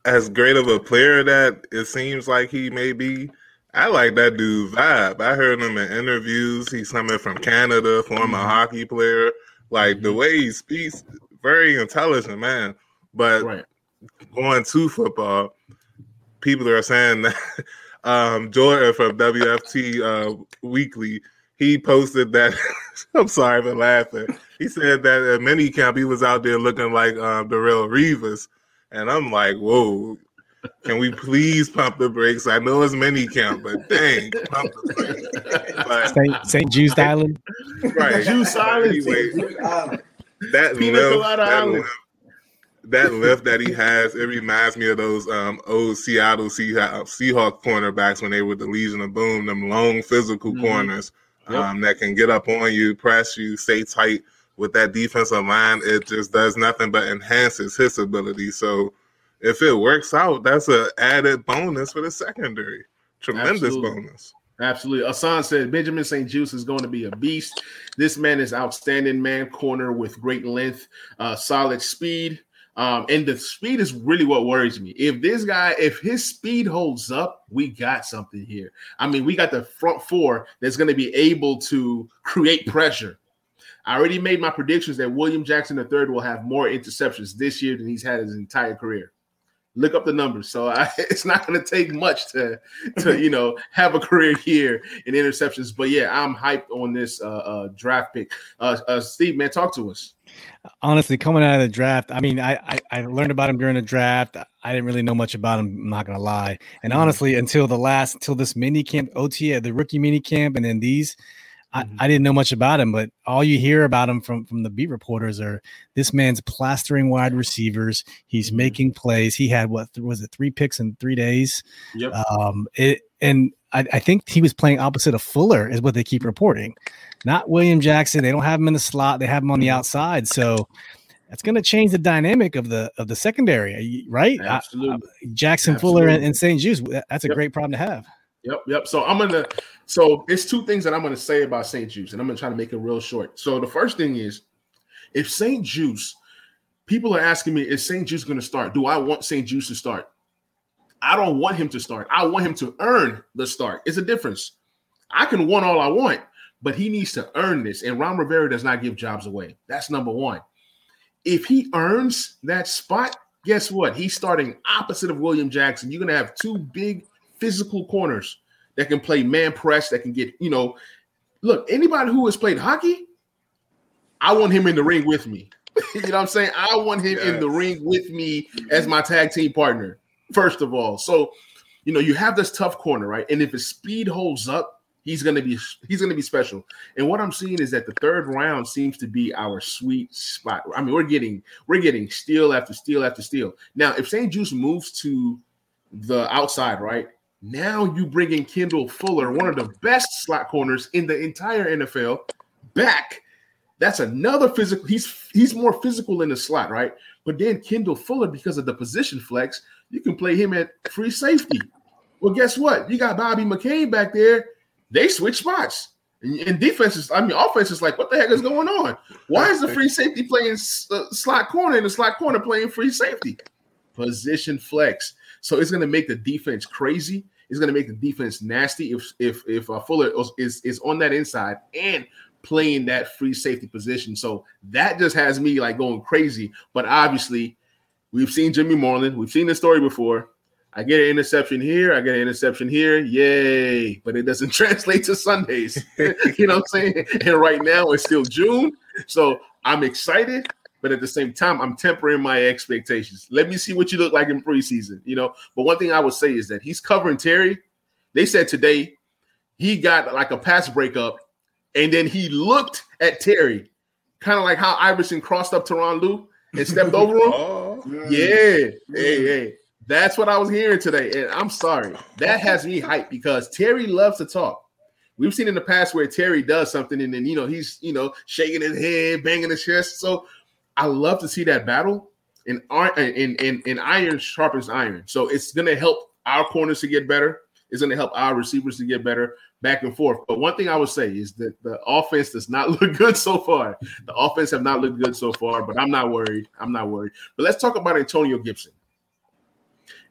as great of a player that it seems like he may be, I like that dude vibe. I heard him in interviews. He's coming from Canada, former hockey player. Like the way he speaks, very intelligent, man. But going to football, people are saying that Jordan from WFT Weekly, he posted that. I'm sorry for laughing. He said that at minicamp he was out there looking like Darrelle Revis, and I'm like, whoa! Can we please pump the brakes? I know it's minicamp, but dang, pump the brakes. St. Juste Island, right? Juice Island. Anyway, that lift that he has, it reminds me of those old Seattle Seahawks cornerbacks when they were the Legion of Boom. Them long, physical corners. Yep. That can get up on you, press you, stay tight with that defensive line. It just does nothing but enhances his ability. So if it works out, that's an added bonus for the secondary. Tremendous bonus. Absolutely. Asan said Benjamin St. Juste is going to be a beast. This man is outstanding, man. Corner with great length, solid speed. And the speed is really what worries me. If his speed holds up, we got something here. I mean, we got the front four that's going to be able to create pressure. I already made my predictions that William Jackson III will have more interceptions this year than he's had his entire career. Look up the numbers. So it's not going to take much to have a career year in interceptions. But yeah, I'm hyped on this draft pick. Steve, man, talk to us. Honestly, coming out of the draft, I mean, I learned about him during the draft. I didn't really know much about him, I'm not going to lie. And honestly, until this mini camp, OTA, the rookie mini camp, and then these, I didn't know much about him. But all you hear about him from the beat reporters are this man's plastering wide receivers. He's making plays. He had, 3 picks in 3 days? Yep. I think he was playing opposite of Fuller is what they keep reporting. Not William Jackson. They don't have him in the slot. They have him on the outside. So that's going to change the dynamic of the secondary, right? Absolutely. Fuller and St. Juste. That's a great problem to have. Yep. So it's 2 things that I'm going to say about St. Juste, and I'm going to try to make it real short. So the first thing is, if St. Juste, people are asking me, is St. Juste going to start? Do I want St. Juste to start? I don't want him to start. I want him to earn the start. It's a difference. I can want all I want, but he needs to earn this. And Ron Rivera does not give jobs away. That's number one. If he earns that spot, guess what? He's starting opposite of William Jackson. You're going to have two big physical corners that can play man press, that can get, you know, look, anybody who has played hockey, I want him in the ring with me. You know what I'm saying? I want him in the ring with me as my tag team partner, first of all. So, you know, you have this tough corner, right? And if his speed holds up, he's going to be special. And what I'm seeing is that the third round seems to be our sweet spot. I mean, we're getting steal after steal after steal. Now, if St. Juste moves to the outside, right? Now you bring in Kendall Fuller, one of the best slot corners in the entire NFL, back. That's another physical. He's more physical in the slot, right? But then Kendall Fuller, because of the position flex, you can play him at free safety. Well, guess what? You got Bobby McCain back there. They switch spots. And offense is like, what the heck is going on? Why is the free safety playing slot corner and the slot corner playing free safety? Position flex. So it's going to make the defense crazy. It's going to make the defense nasty if Fuller is on that inside and playing that free safety position. So that just has me like going crazy. But obviously, we've seen Jimmy Moreland. We've seen this story before. I get an interception here. I get an interception here. Yay. But it doesn't translate to Sundays. You know what I'm saying? And right now it's still June. So I'm excited. But at the same time, I'm tempering my expectations. Let me see what you look like in preseason, you know. But one thing I would say is that he's covering Terry. They said today he got like a pass breakup. And then he looked at Terry, kind of like how Iverson crossed up Tyronn Lue and stepped over him. Oh, yeah. Hey. That's what I was hearing today. And I'm sorry. That has me hyped because Terry loves to talk. We've seen in the past where Terry does something and then, you know, he's, you know, shaking his head, banging his chest. So I love to see that battle. And iron sharpens iron. So it's going to help our corners to get better. It's going to help our receivers to get better. Back and forth. But one thing I would say is that the offense does not look good so far. The offense have not looked good so far, but I'm not worried. But let's talk about Antonio Gibson.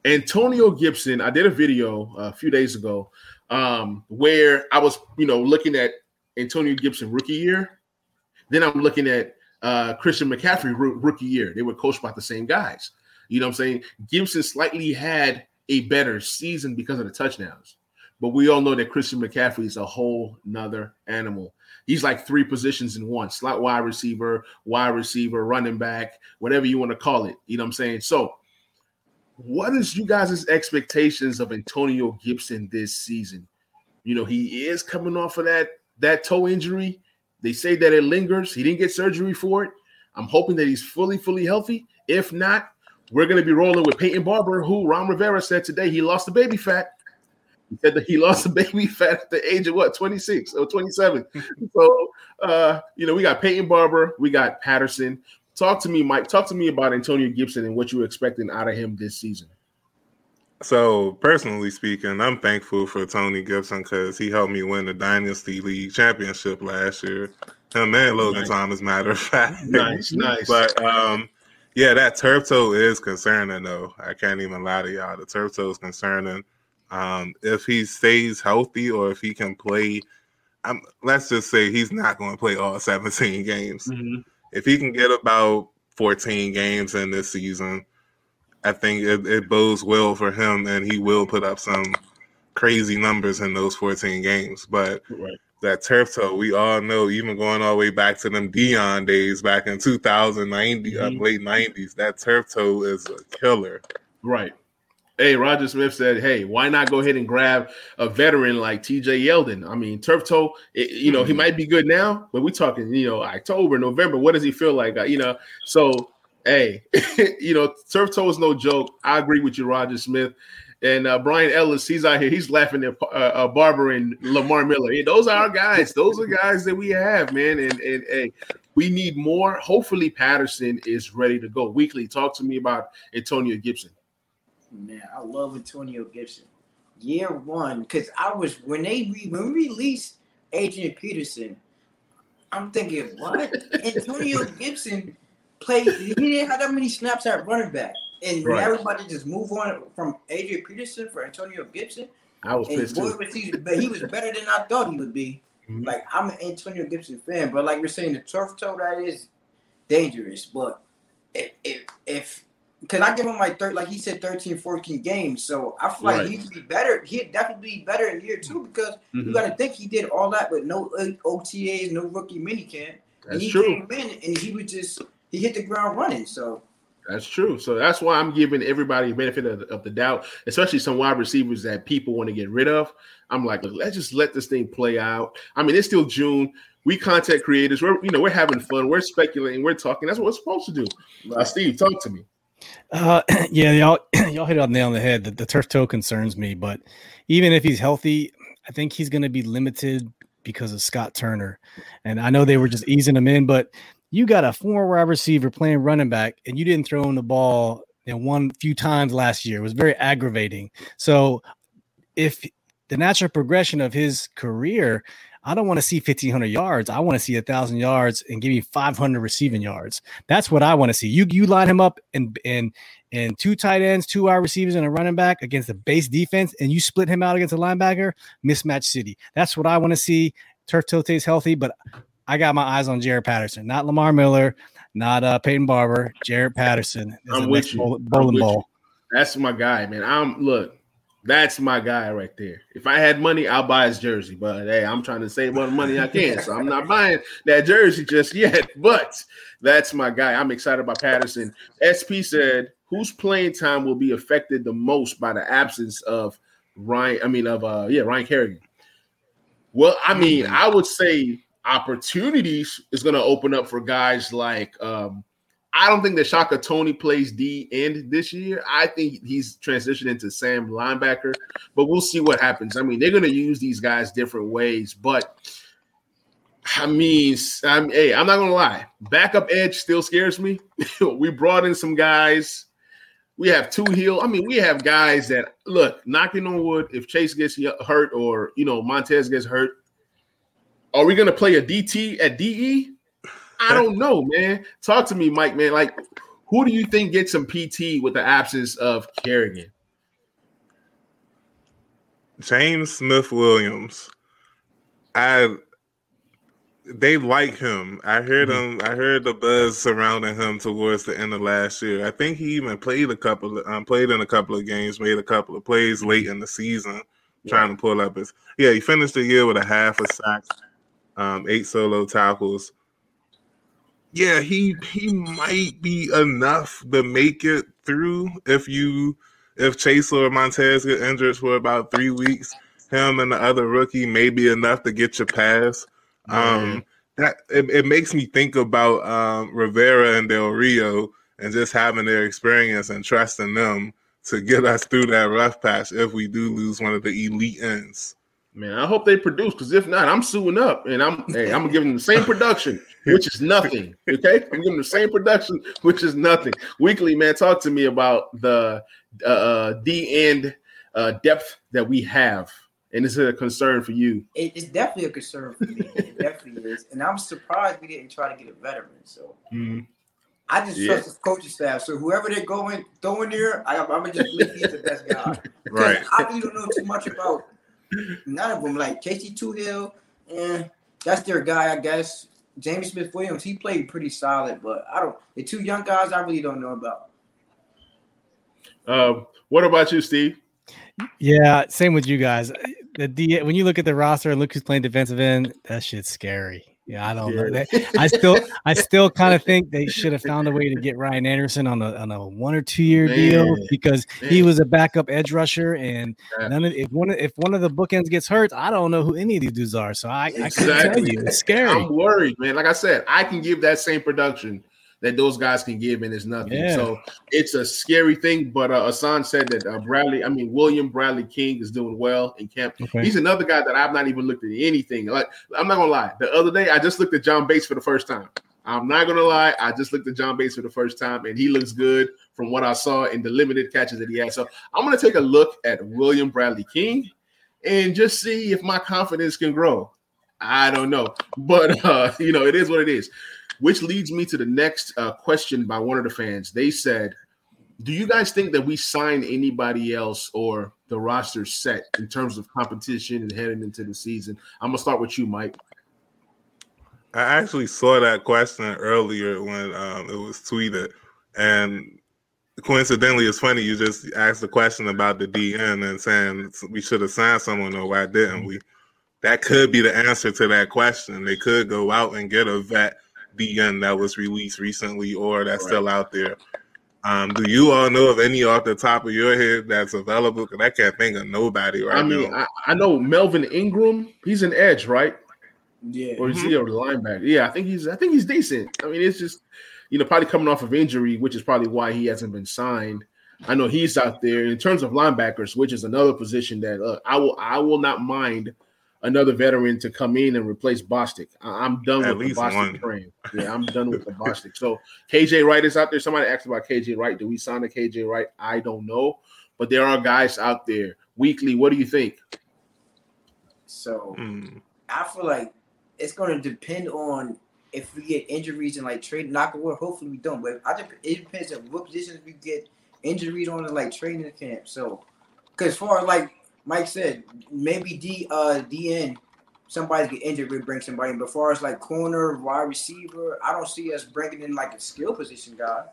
I did a video a few days ago where I was, you know, looking at Antonio Gibson rookie year. Then I'm looking at Christian McCaffrey rookie year. They were coached by the same guys. You know what I'm saying? Gibson slightly had a better season because of the touchdowns. But we all know that Christian McCaffrey is a whole nother animal. He's like three positions in one: slot wide receiver, running back, whatever you want to call it. You know what I'm saying? So what is you guys' expectations of Antonio Gibson this season? You know, he is coming off of that toe injury. They say that it lingers. He didn't get surgery for it. I'm hoping that he's fully healthy. If not, we're going to be rolling with Peyton Barber, who Ron Rivera said today he lost the baby fat. He said that he lost the baby fat at the age of, 26 or 27. So, you know, we got Peyton Barber. We got Patterson. Talk to me, Mike. Talk to me about Antonio Gibson and what you're expecting out of him this season. So, personally speaking, I'm thankful for Tony Gibson because he helped me win the Dynasty League championship last year. Him and Logan Thomas, matter of fact. Nice. But, yeah, that turf toe is concerning, though. I can't even lie to y'all. The turf toe is concerning. If he stays healthy or if he can play, let's just say he's not going to play all 17 games. Mm-hmm. If he can get about 14 games in this season, I think it bodes well for him and he will put up some crazy numbers in those 14 games. But that turf toe, we all know, even going all the way back to them Dion days back in 2090, late 90s, that turf toe is a killer. Right. Hey, Roger Smith said, hey, why not go ahead and grab a veteran like TJ Yeldon? I mean, turf toe, you know, he might be good now, but we're talking, you know, October, November. What does he feel like? You know, so, hey, you know, turf toe is no joke. I agree with you, Roger Smith. And Brian Ellis, he's out here. He's laughing at Barber and Lamar Miller. Hey, those are our guys. Those are guys that we have, man. And hey, we need more. Hopefully Patterson is ready to go. Weekly, talk to me about Antonio Gibson. Man, I love Antonio Gibson. Year one, because I was when we released Adrian Peterson, I'm thinking, what? Antonio Gibson played. He didn't have that many snaps at running back. and everybody just move on from Adrian Peterson for Antonio Gibson. I was pissed too. But he was better than I thought he would be. Mm-hmm. Like, I'm an Antonio Gibson fan, but like you're saying, the turf toe, that is dangerous. But if because I give him like, like he said, 13, 14 games. So I feel like he'd be better. He'd definitely be better in year two because you got to think he did all that with no OTAs, no rookie minicamp. And he came in and he was just – he hit the ground running. So that's true. So that's why I'm giving everybody the benefit of the doubt, especially some wide receivers that people want to get rid of. I'm like, look, let's just let this thing play out. I mean, it's still June. We content creators. We're, you know, we're having fun. We're speculating. We're talking. That's what we're supposed to do. Steve, talk to me. Yeah, y'all hit it on the nail on the head. The turf toe concerns me, but even if he's healthy, I think he's going to be limited because of Scott Turner. And I know they were just easing him in, but you got a former wide receiver playing running back, and you didn't throw him the ball one few times last year. It was very aggravating. So if the natural progression of his career, I don't want to see 1,500 yards. I want to see 1,000 yards and give me 500 receiving yards. That's what I want to see. You line him up and two tight ends, two wide receivers, and a running back against the base defense, and you split him out against a linebacker, mismatch city. That's what I want to see. Turf Toe stays healthy, but I got my eyes on Jaret Patterson, not Lamar Miller, not Peyton Barber, Jaret Patterson. I'm with you. Bowling ball. That's my guy, man. Look. That's my guy right there. If I had money, I'll buy his jersey. But, hey, I'm trying to save all the money I can, so I'm not buying that jersey just yet. But that's my guy. I'm excited about Patterson. SP said, whose playing time will be affected the most by the absence of Ryan Kerrigan? Well, I mean, I would say opportunities is going to open up for guys like I don't think that Shaka Tony plays D end this year. I think he's transitioned into Sam linebacker, but we'll see what happens. I mean, they're going to use these guys different ways, but I'm not going to lie. Backup edge still scares me. We brought in some guys. We have two heel. I mean, we have guys that, look, knocking on wood, if Chase gets hurt or, Montez gets hurt, are we going to play a DT at DE? I don't know, man. Talk to me, Mike, man. Like, who do you think gets some PT with the absence of Kerrigan? James Smith-Williams. They like him. I heard him. I heard the buzz surrounding him towards the end of last year. I think he even played in a couple of games, made a couple of plays late in the season, trying to pull up his. Yeah, he finished the year with a half a sack, 8 solo tackles. Yeah, he might be enough to make it through if Chase or Montez get injured for about 3 weeks. Him and the other rookie may be enough to get you past. It makes me think about Rivera and Del Rio and just having their experience and trusting them to get us through that rough patch if we do lose one of the elite ends. Man, I hope they produce, because if not, I'm suing up, and I'm gonna give them the same production, which is nothing. Okay, I'm giving them the same production, which is nothing. Weekly, man, talk to me about the D end depth that we have, and is it a concern for you? It's definitely a concern for me. It definitely is, and I'm surprised we didn't try to get a veteran. So I just trust the coaching staff. So whoever they're throwing there, I'm gonna just believe he's the best guy. Right. I really don't know too much about. None of them, like Casey Tuhill, that's their guy, I guess. Jamie Smith-Williams, he played pretty solid, but the two young guys I really don't know about. What about you, Steve? Yeah, same with you guys. When you look at the roster and look who's playing defensive end, that shit's scary. Yeah, I don't know. I still kind of think they should have found a way to get Ryan Anderson on a 1 or 2 year deal, because he was a backup edge rusher, and if one of the bookends gets hurt, I don't know who any of these dudes are. So I can't tell you. It's scary. I'm worried, man. Like I said, I can give that same production that those guys can give, and it's nothing. Yeah. So it's a scary thing. But Hassan said that William Bradley King is doing well in camp. Okay. He's another guy that I've not even looked at anything. Like, I'm not gonna lie. The other day, I just looked at John Bates for the first time. I'm not gonna lie. I just looked at John Bates for the first time, and he looks good from what I saw in the limited catches that he had. So I'm gonna take a look at William Bradley King and just see if my confidence can grow. I don't know, but it is what it is. Which leads me to the next question by one of the fans. They said, Do you guys think that we sign anybody else or the roster's set in terms of competition and heading into the season? I'm going to start with you, Mike. I actually saw that question earlier when it was tweeted. And coincidentally, it's funny. You just asked the question about the DN and saying we should have signed someone or why didn't we? That could be the answer to that question. They could go out and get a vet DN that was released recently or that's right. Still out there. Do you all know of any off the top of your head that's available? Because I can't think of nobody right now. I know Melvin Ingram. He's an edge, right? Yeah. Or is he a linebacker? Yeah, I think he's decent. I mean, it's just, probably coming off of injury, which is probably why he hasn't been signed. I know he's out there. In terms of linebackers, which is another position that I will not mind another veteran to come in and replace Bostic. I'm done with the Bostic train. Yeah, I'm done with the Bostic. So KJ Wright is out there. Somebody asked about KJ Wright. Do we sign a KJ Wright? I don't know. But there are guys out there. Weekly, what do you think? So I feel like it's going to depend on if we get injuries and like trade knock or hopefully we don't. But it depends on what positions we get injuries on in like training camp. So because far as like Mike said, maybe DN, somebody get injured, we bring somebody in. But as far as like corner, wide receiver, I don't see us bringing in like a skill position guy.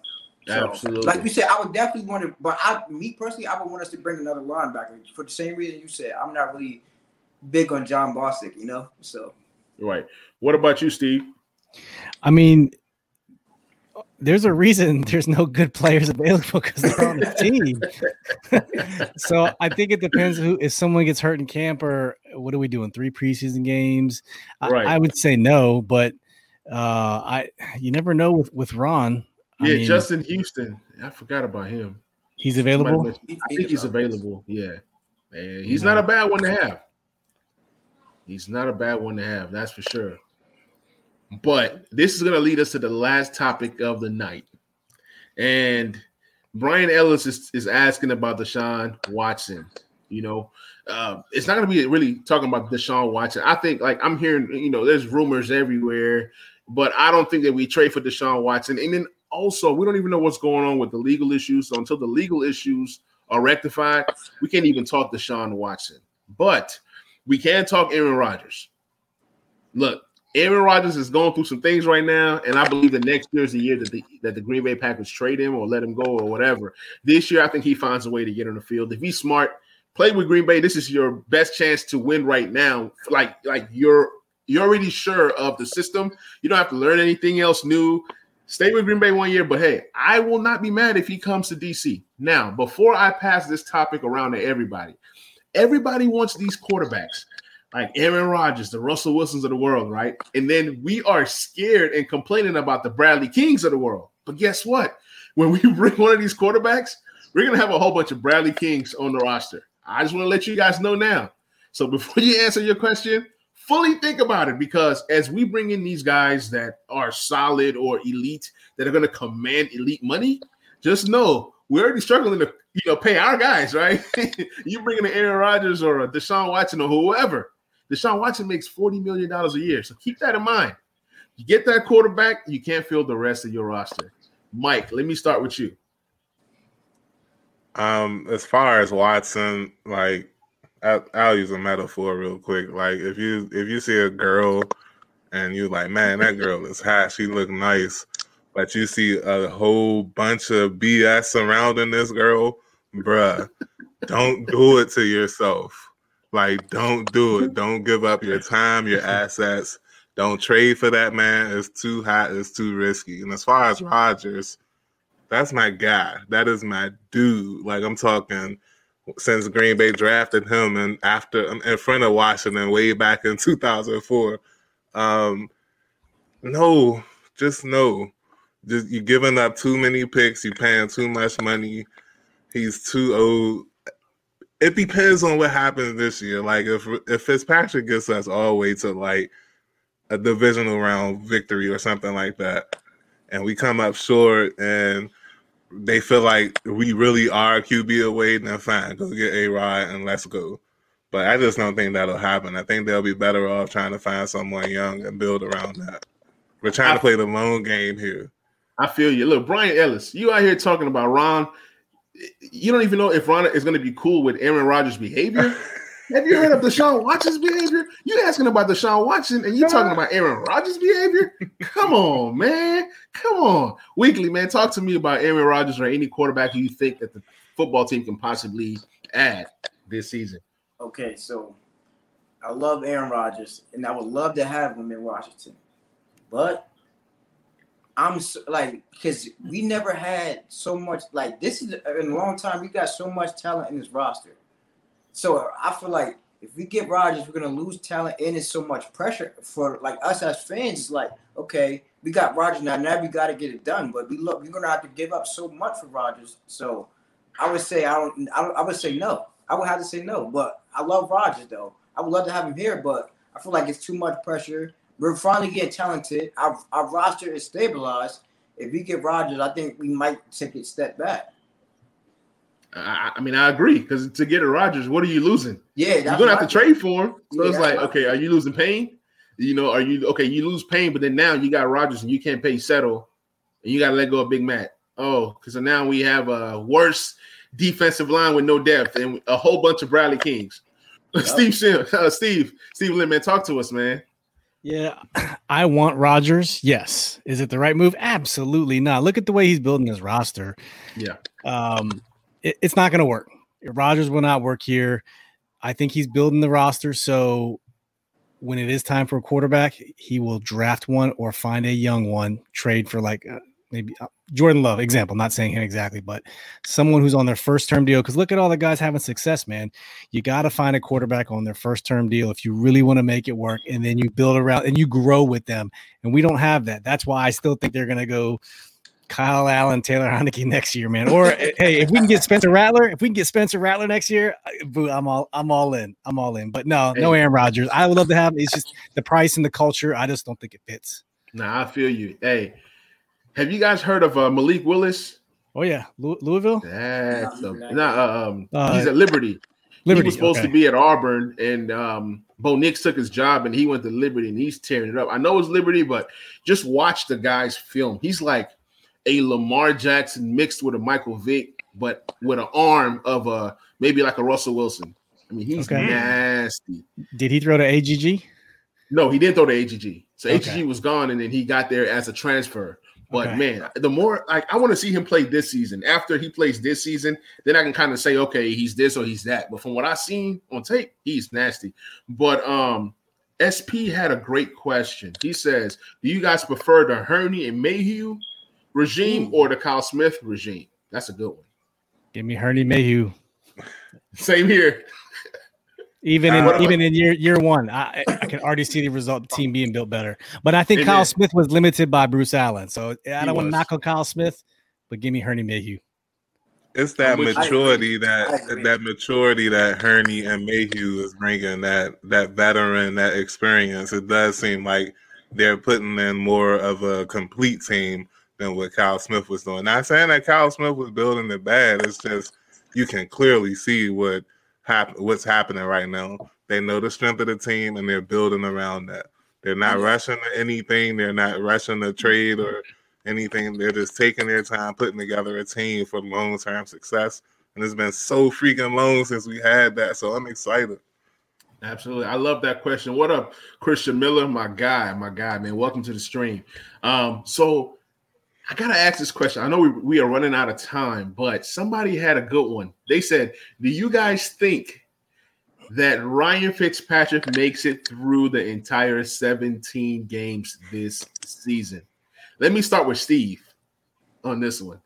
So, absolutely. Like you said, I would definitely want to, but me personally, I would want us to bring another linebacker for the same reason you said. I'm not really big on John Bostic, so. Right. What about you, Steve? I mean, there's a reason there's no good players available because they're on the team. So I think it depends if someone gets hurt in camp or what are we doing? 3 preseason games? Right. I would say no, but you never know with Ron. I mean, Justin Houston. I forgot about him. He's available? I think he's available. Yeah. Man, he's not a bad one to have. He's not a bad one to have. That's for sure. But this is going to lead us to the last topic of the night. And Brian Ellis is asking about Deshaun Watson. It's not going to be really talking about Deshaun Watson. I think, I'm hearing, there's rumors everywhere. But I don't think that we trade for Deshaun Watson. And then also, we don't even know what's going on with the legal issues. So until the legal issues are rectified, we can't even talk Deshaun Watson. But we can talk Aaron Rodgers. Look. Aaron Rodgers is going through some things right now, and I believe that next year is the year that the Green Bay Packers trade him or let him go or whatever. This year, I think he finds a way to get on the field. If he's smart, play with Green Bay. This is your best chance to win right now. Like you're already sure of the system. You don't have to learn anything else new. Stay with Green Bay one year, but hey, I will not be mad if he comes to DC. Now, before I pass this topic around to everybody wants these quarterbacks. Like Aaron Rodgers, the Russell Wilsons of the world, right? And then we are scared and complaining about the Bradley Kings of the world. But guess what? When we bring one of these quarterbacks, we're going to have a whole bunch of Bradley Kings on the roster. I just want to let you guys know now. So before you answer your question, fully think about it, because as we bring in these guys that are solid or elite, that are going to command elite money, just know we're already struggling to pay our guys, right? You bringing in Aaron Rodgers or a Deshaun Watson or whoever. Deshaun Watson makes $40 million a year, so keep that in mind. You get that quarterback, you can't fill the rest of your roster. Mike, let me start with you. As far as Watson, I'll use a metaphor real quick. Like if you see a girl and you're like, man, that girl is hot, she look nice, but you see a whole bunch of BS surrounding this girl, bruh, don't do it to yourself. Don't do it. Don't give up your time, your assets. Don't trade for that man. It's too hot. It's too risky. And as far as Rodgers, that's my guy. That is my dude. I'm talking since Green Bay drafted him and after in front of Washington way back in 2004. No, just no. Just you're giving up too many picks. You're paying too much money. He's too old. It depends on what happens this year. If Fitzpatrick gets us all the way to a divisional round victory or something like that, and we come up short and they feel like we really are QB away, then fine, go get A-Rod and let's go. But I just don't think that'll happen. I think they'll be better off trying to find someone young and build around that. We're trying to play the long game here. I feel you. Look, Brian Ellis, you out here talking about Ron you don't even know if Ron is going to be cool with Aaron Rodgers' behavior. Have you heard of Deshaun Watson's behavior? You asking about Deshaun Watson and you talking about Aaron Rodgers' behavior? Come on, man. Come on. Weekly, man, talk to me about Aaron Rodgers or any quarterback you think that the football team can possibly add this season. Okay, so I love Aaron Rodgers, and I would love to have him in Washington. But I'm so, like, because we never had so much, like, this is in a long time, we got so much talent in this roster. So I feel like if we get Rodgers, we're going to lose talent, and it's so much pressure for, like, us as fans. It's like, okay, we got Rodgers now we got to get it done. But we're going to have to give up so much for Rodgers. So I would say I would say no. I would have to say no. But I love Rodgers, though. I would love to have him here, but I feel like it's too much pressure. We're finally getting talented. Our roster is stabilized. If we get Rodgers, I think we might take a step back. I mean, I agree, because to get a Rodgers, what are you losing? Yeah, you're gonna have to trade for him. So yeah, it's like, okay, are you losing Payne? You know, are you okay? You lose Payne, but then now you got Rodgers, and you can't pay Settle, and you got to let go of Big Matt. Oh, because now we have a worse defensive line with no depth and a whole bunch of Bradley Kings. Yep. Steve Lynn, man, talk to us, man. Yeah, I want Rodgers. Yes. Is it the right move? Absolutely not. Look at the way he's building his roster. Yeah. It's not going to work. Rodgers will not work here. I think he's building the roster. So when it is time for a quarterback, he will draft one or find a young one, trade for like maybe Jordan Love, example, not saying him exactly, but someone who's on their first term deal. Because look at all the guys having success, man. You got to find a quarterback on their first term deal if you really want to make it work, and then you build around and you grow with them. And we don't have that. That's why I still think they're going to go Kyle Allen, Taylor Heinicke next year, man. Or hey, if we can get Spencer Rattler next year, boo, I'm all in. But no Aaron Rodgers. I would love to have him. It's just the price and the culture. I just don't think it fits. Nah, I feel you. Hey, have you guys heard of Malik Willis? Oh yeah, Louisville. That's he's at Liberty. He was supposed to be at Auburn, and Bo Nix took his job, and he went to Liberty, and he's tearing it up. I know it's Liberty, but just watch the guy's film. He's like a Lamar Jackson mixed with a Michael Vick, but with an arm of a maybe like a Russell Wilson. I mean, he's nasty. Did he throw to AGG? No, he didn't throw to AGG. So AGG was gone, and then he got there as a transfer. But man, the more I want to see him play this season. After he plays this season, then I can kind of say, okay, he's this or he's that. But from what I've seen on tape, he's nasty. But SP had a great question. He says, do you guys prefer the Hurney and Mayhew regime or the Kyle Smith regime? That's a good one. Give me Hurney Mayhew. Same here. Even in year one, I can already see the result, the team being built better. But I think Kyle Smith was limited by Bruce Allen. So I don't want to knock on Kyle Smith, but give me Hurney Mayhew. It's that maturity that Hurney and Mayhew is bringing, that veteran, that experience. It does seem like they're putting in more of a complete team than what Kyle Smith was doing. Not saying that Kyle Smith was building it bad. It's just you can clearly see what's happening right now. They know the strength of the team, and they're building around that. They're not rushing anything. They're not rushing a trade or anything. They're just taking their time, putting together a team for long-term success. And it's been so freaking long since we had that, so I'm excited. Absolutely. I love that question. What up, Christian Miller? My guy, man. Welcome to the stream. So I got to ask this question. I know we are running out of time, but somebody had a good one. They said, do you guys think that Ryan Fitzpatrick makes it through the entire 17 games this season? Let me start with Steve on this one.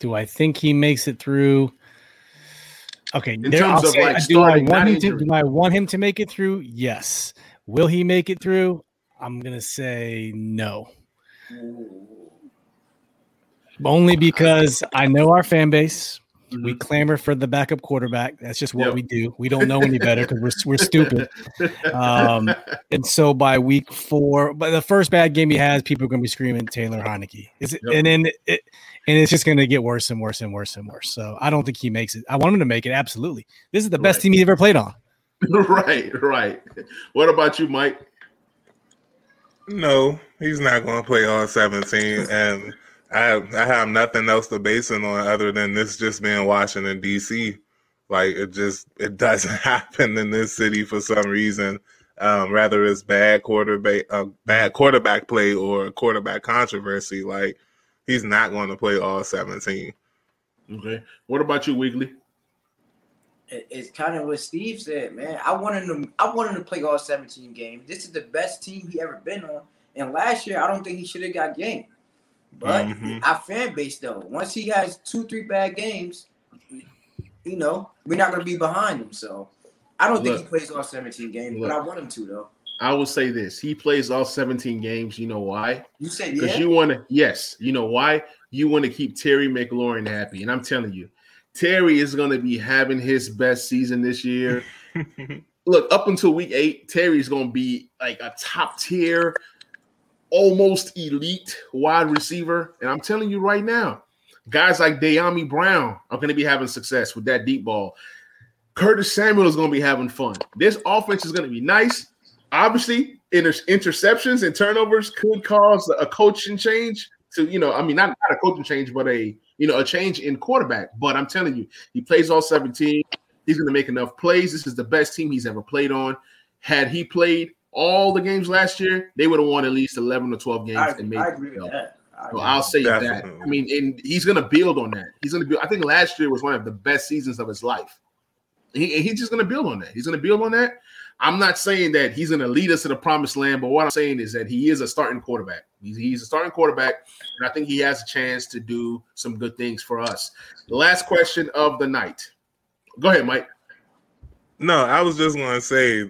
Do I think he makes it through? Okay. Do I want him to make it through? Yes. Will he make it through? I'm going to say no. Only because I know our fan base. We clamor for the backup quarterback. That's just what we do. We don't know any better because we're stupid. And so by week 4, by the first bad game he has, people are going to be screaming Taylor Heinicke. And then it's just going to get worse and worse and worse and worse. So I don't think he makes it. I want him to make it, absolutely. This is the best team he's ever played on. Right. What about you, Mike? No, he's not going to play all 17, and I have nothing else to base it on other than this just being Washington, D.C. Like, it doesn't happen in this city for some reason. Rather it's bad quarterback play or quarterback controversy. Like, he's not going to play all 17. Okay. What about you, Weekly? It's kind of what Steve said, man. I wanted him to play all 17 games. This is the best team he ever been on. And last year, I don't think he should have got game. But our fan base, though, once he has 2-3 bad games, you know, we're not going to be behind him. So I don't think he plays all 17 games, but I want him to, though. I will say this. He plays all 17 games. You know why? You said yeah? Because you want to – yes. You know why? You want to keep Terry McLaurin happy. And I'm telling you, Terry is going to be having his best season this year. Look, up until week 8, Terry's going to be like a top-tier, almost elite wide receiver. And I'm telling you right now, guys like Dyami Brown are going to be having success with that deep ball. Curtis Samuel is going to be having fun. This offense is going to be nice. Obviously, interceptions and turnovers could cause a coaching change to, you know, I mean, not a coaching change, but a, you know, a change in quarterback. But I'm telling you, he plays all 17. He's going to make enough plays. This is the best team he's ever played on. Had he played all the games last year, they would have won at least 11 or 12 games. I agree with that. I'll say that. I mean, and he's going to build on that. He's going to build. I think last year was one of the best seasons of his life. He's just going to build on that. He's going to build on that. I'm not saying that he's going to lead us to the promised land, but what I'm saying is that he is a starting quarterback. He's a starting quarterback, and I think he has a chance to do some good things for us. The last question of the night. Go ahead, Mike. No, I was just going to say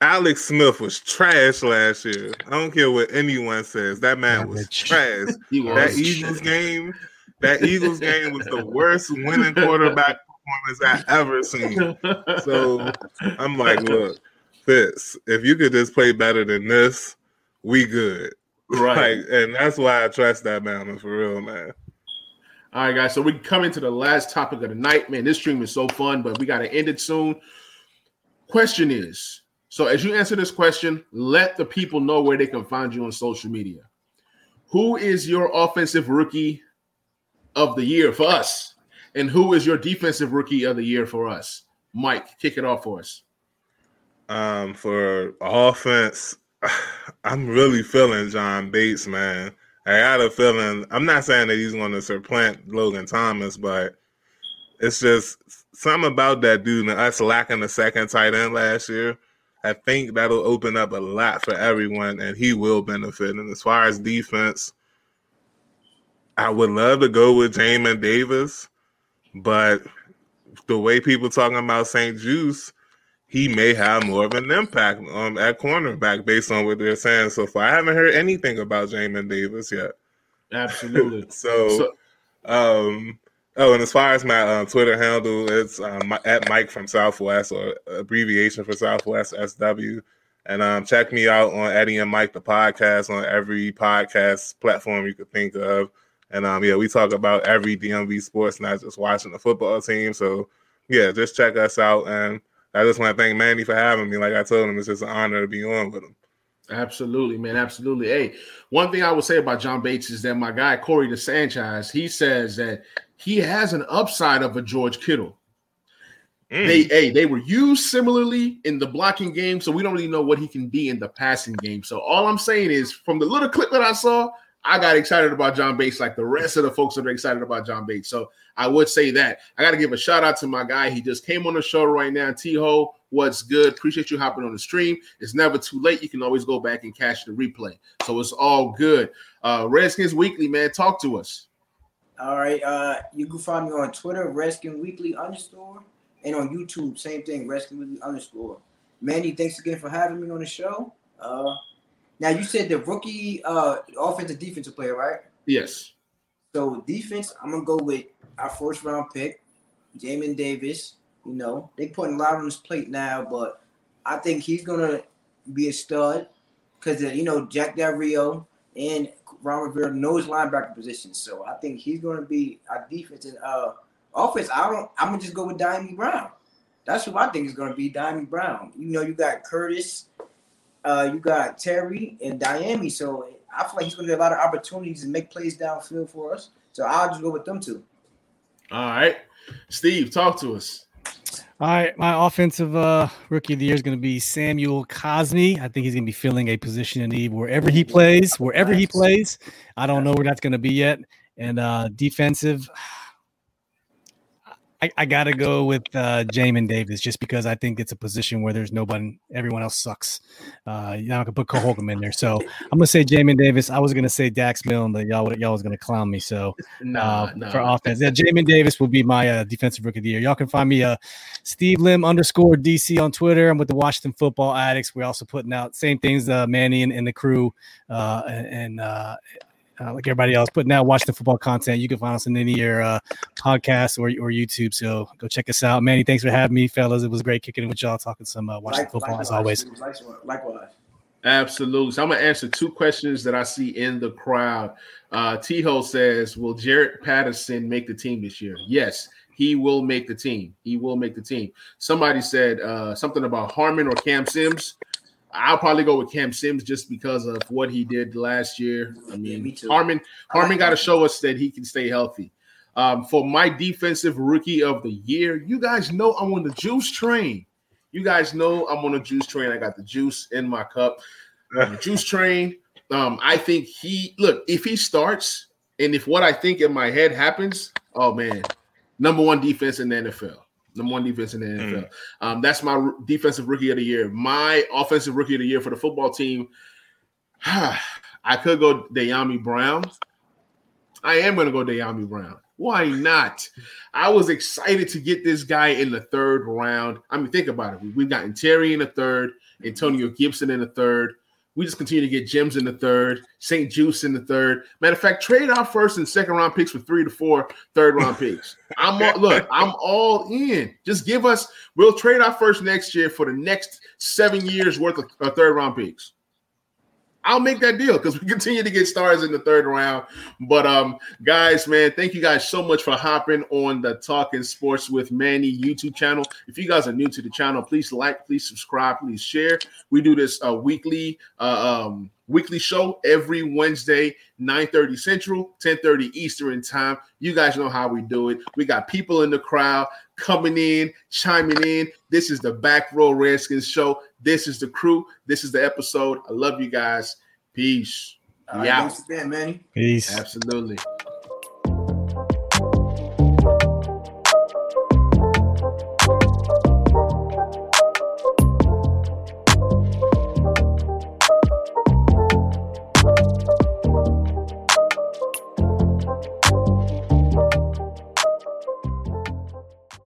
Alex Smith was trash last year. I don't care what anyone says. That man was trash. That Eagles game was the worst winning quarterback performance I've ever seen. So I'm like, look, Fitz, if you could just play better than this, we good. Right. Like, and that's why I trust that man for real, man. All right, guys. So we come into the last topic of the night. Man, this stream is so fun, but we got to end it soon. Question is, so as you answer this question, let the people know where they can find you on social media. Who is your offensive rookie of the year for us? And who is your defensive rookie of the year for us? Mike, kick it off for us. For offense, I'm really feeling John Bates, man. I got a feeling. I'm not saying that he's going to supplant Logan Thomas, but it's just something about that dude and us lacking a second tight end last year. I think that'll open up a lot for everyone, and he will benefit. And as far as defense, I would love to go with Jamin Davis, but the way people talking about St. Juste, he may have more of an impact at cornerback based on what they're saying so far. I haven't heard anything about Jamin Davis yet. Absolutely. Oh, and as far as my Twitter handle, it's at Mike from Southwest, or abbreviation for Southwest SW. And check me out on Eddie and Mike, the podcast, on every podcast platform you could think of. And we talk about every DMV sports, not just watching the football team. So yeah, just check us out. And I just want to thank Manny for having me. Like I told him, it's just an honor to be on with him. Absolutely, man. Absolutely. Hey, one thing I would say about John Bates is that my guy, Corey DeSanchez, he says that he has an upside of a George Kittle. They were used similarly in the blocking game, so we don't really know what he can be in the passing game. So all I'm saying is, from the little clip that I saw, I got excited about John Bates like the rest of the folks that are excited about John Bates. So I would say that. I got to give a shout-out to my guy. He just came on the show right now, T-Ho. What's good? Appreciate you hopping on the stream. It's never too late. You can always go back and catch the replay. So it's all good. Redskins Weekly, man, talk to us. All right. You can find me on Twitter, Redskins Weekly_, and on YouTube, same thing, Redskins Weekly_. Manny, thanks again for having me on the show. Now, you said the rookie offensive defensive player, right? Yes. So defense, I'm going to go with our first-round pick, Jamin Davis. You know, they putting a lot on his plate now, but I think he's going to be a stud because, you know, Jack Del Rio and Ron Rivera knows linebacker position. So I think he's going to be our defense. And offense, I'm going to just go with Dyami Brown. That's who I think is going to be, Dyami Brown. You know, you got Curtis, you got Terry, and Dyami. So I feel like he's going to get a lot of opportunities and make plays downfield for us. So I'll just go with them two. All right. Steve, talk to us. All right. My offensive rookie of the year is going to be Samuel Cosmi. I think he's going to be filling a position in need wherever he plays, I don't know where that's going to be yet. And defensive, I got to go with Jamin Davis just because I think it's a position where there's nobody, everyone else sucks. I can put Cole Holcomb in there. So I'm going to say Jamin Davis. I was going to say Dax Milne, but y'all was going to clown me. So for offense, Jamin Davis will be my defensive rookie of the year. Y'all can find me Steve Lim _DC on Twitter. I'm with the Washington Football Addicts. We're also putting out same things, Manny and the crew like everybody else, putting out Washington football content. You can find us in any of your podcasts or YouTube. So go check us out. Manny, thanks for having me, fellas. It was great kicking it with y'all, talking some Washington football as always. Likewise. Absolutely. So I'm going to answer two questions that I see in the crowd. T-Ho says, will Jaret Patterson make the team this year? Yes, he will make the team. Somebody said something about Harmon or Cam Sims. I'll probably go with Cam Sims just because of what he did last year. I mean, me too. Harmon got to show us that he can stay healthy. For my defensive rookie of the year, you guys know I'm on the juice train. I got the juice in my cup. The juice train. I think if he starts and if what I think in my head happens, oh, man, number one defense in the NFL. Mm. That's my defensive rookie of the year. My offensive rookie of the year for the football team, I could go Dyami Brown. I am going to go Dyami Brown. Why not? I was excited to get this guy in the third round. I mean, think about it. We've gotten Terry in the third, Antonio Gibson in the third. We just continue to get gems in the third, St. Juste in the third. Matter of fact, trade our first and second round picks for 3 to 4 third-round picks. I'm all in. Just give us – we'll trade our first next year for the next 7 years' worth of third-round picks. I'll make that deal because we continue to get stars in the third round. But, guys, man, thank you guys so much for hopping on the Talking Sports with Manny YouTube channel. If you guys are new to the channel, please like, please subscribe, please share. We do this weekly show every Wednesday, 9:30 Central, 10:30 Eastern time. You guys know how we do it. We got people in the crowd coming in, chiming in. This is the Back Row Redskins show. This is the crew. This is the episode. I love you guys. Peace. All right, thanks again, Manny. Peace. Absolutely.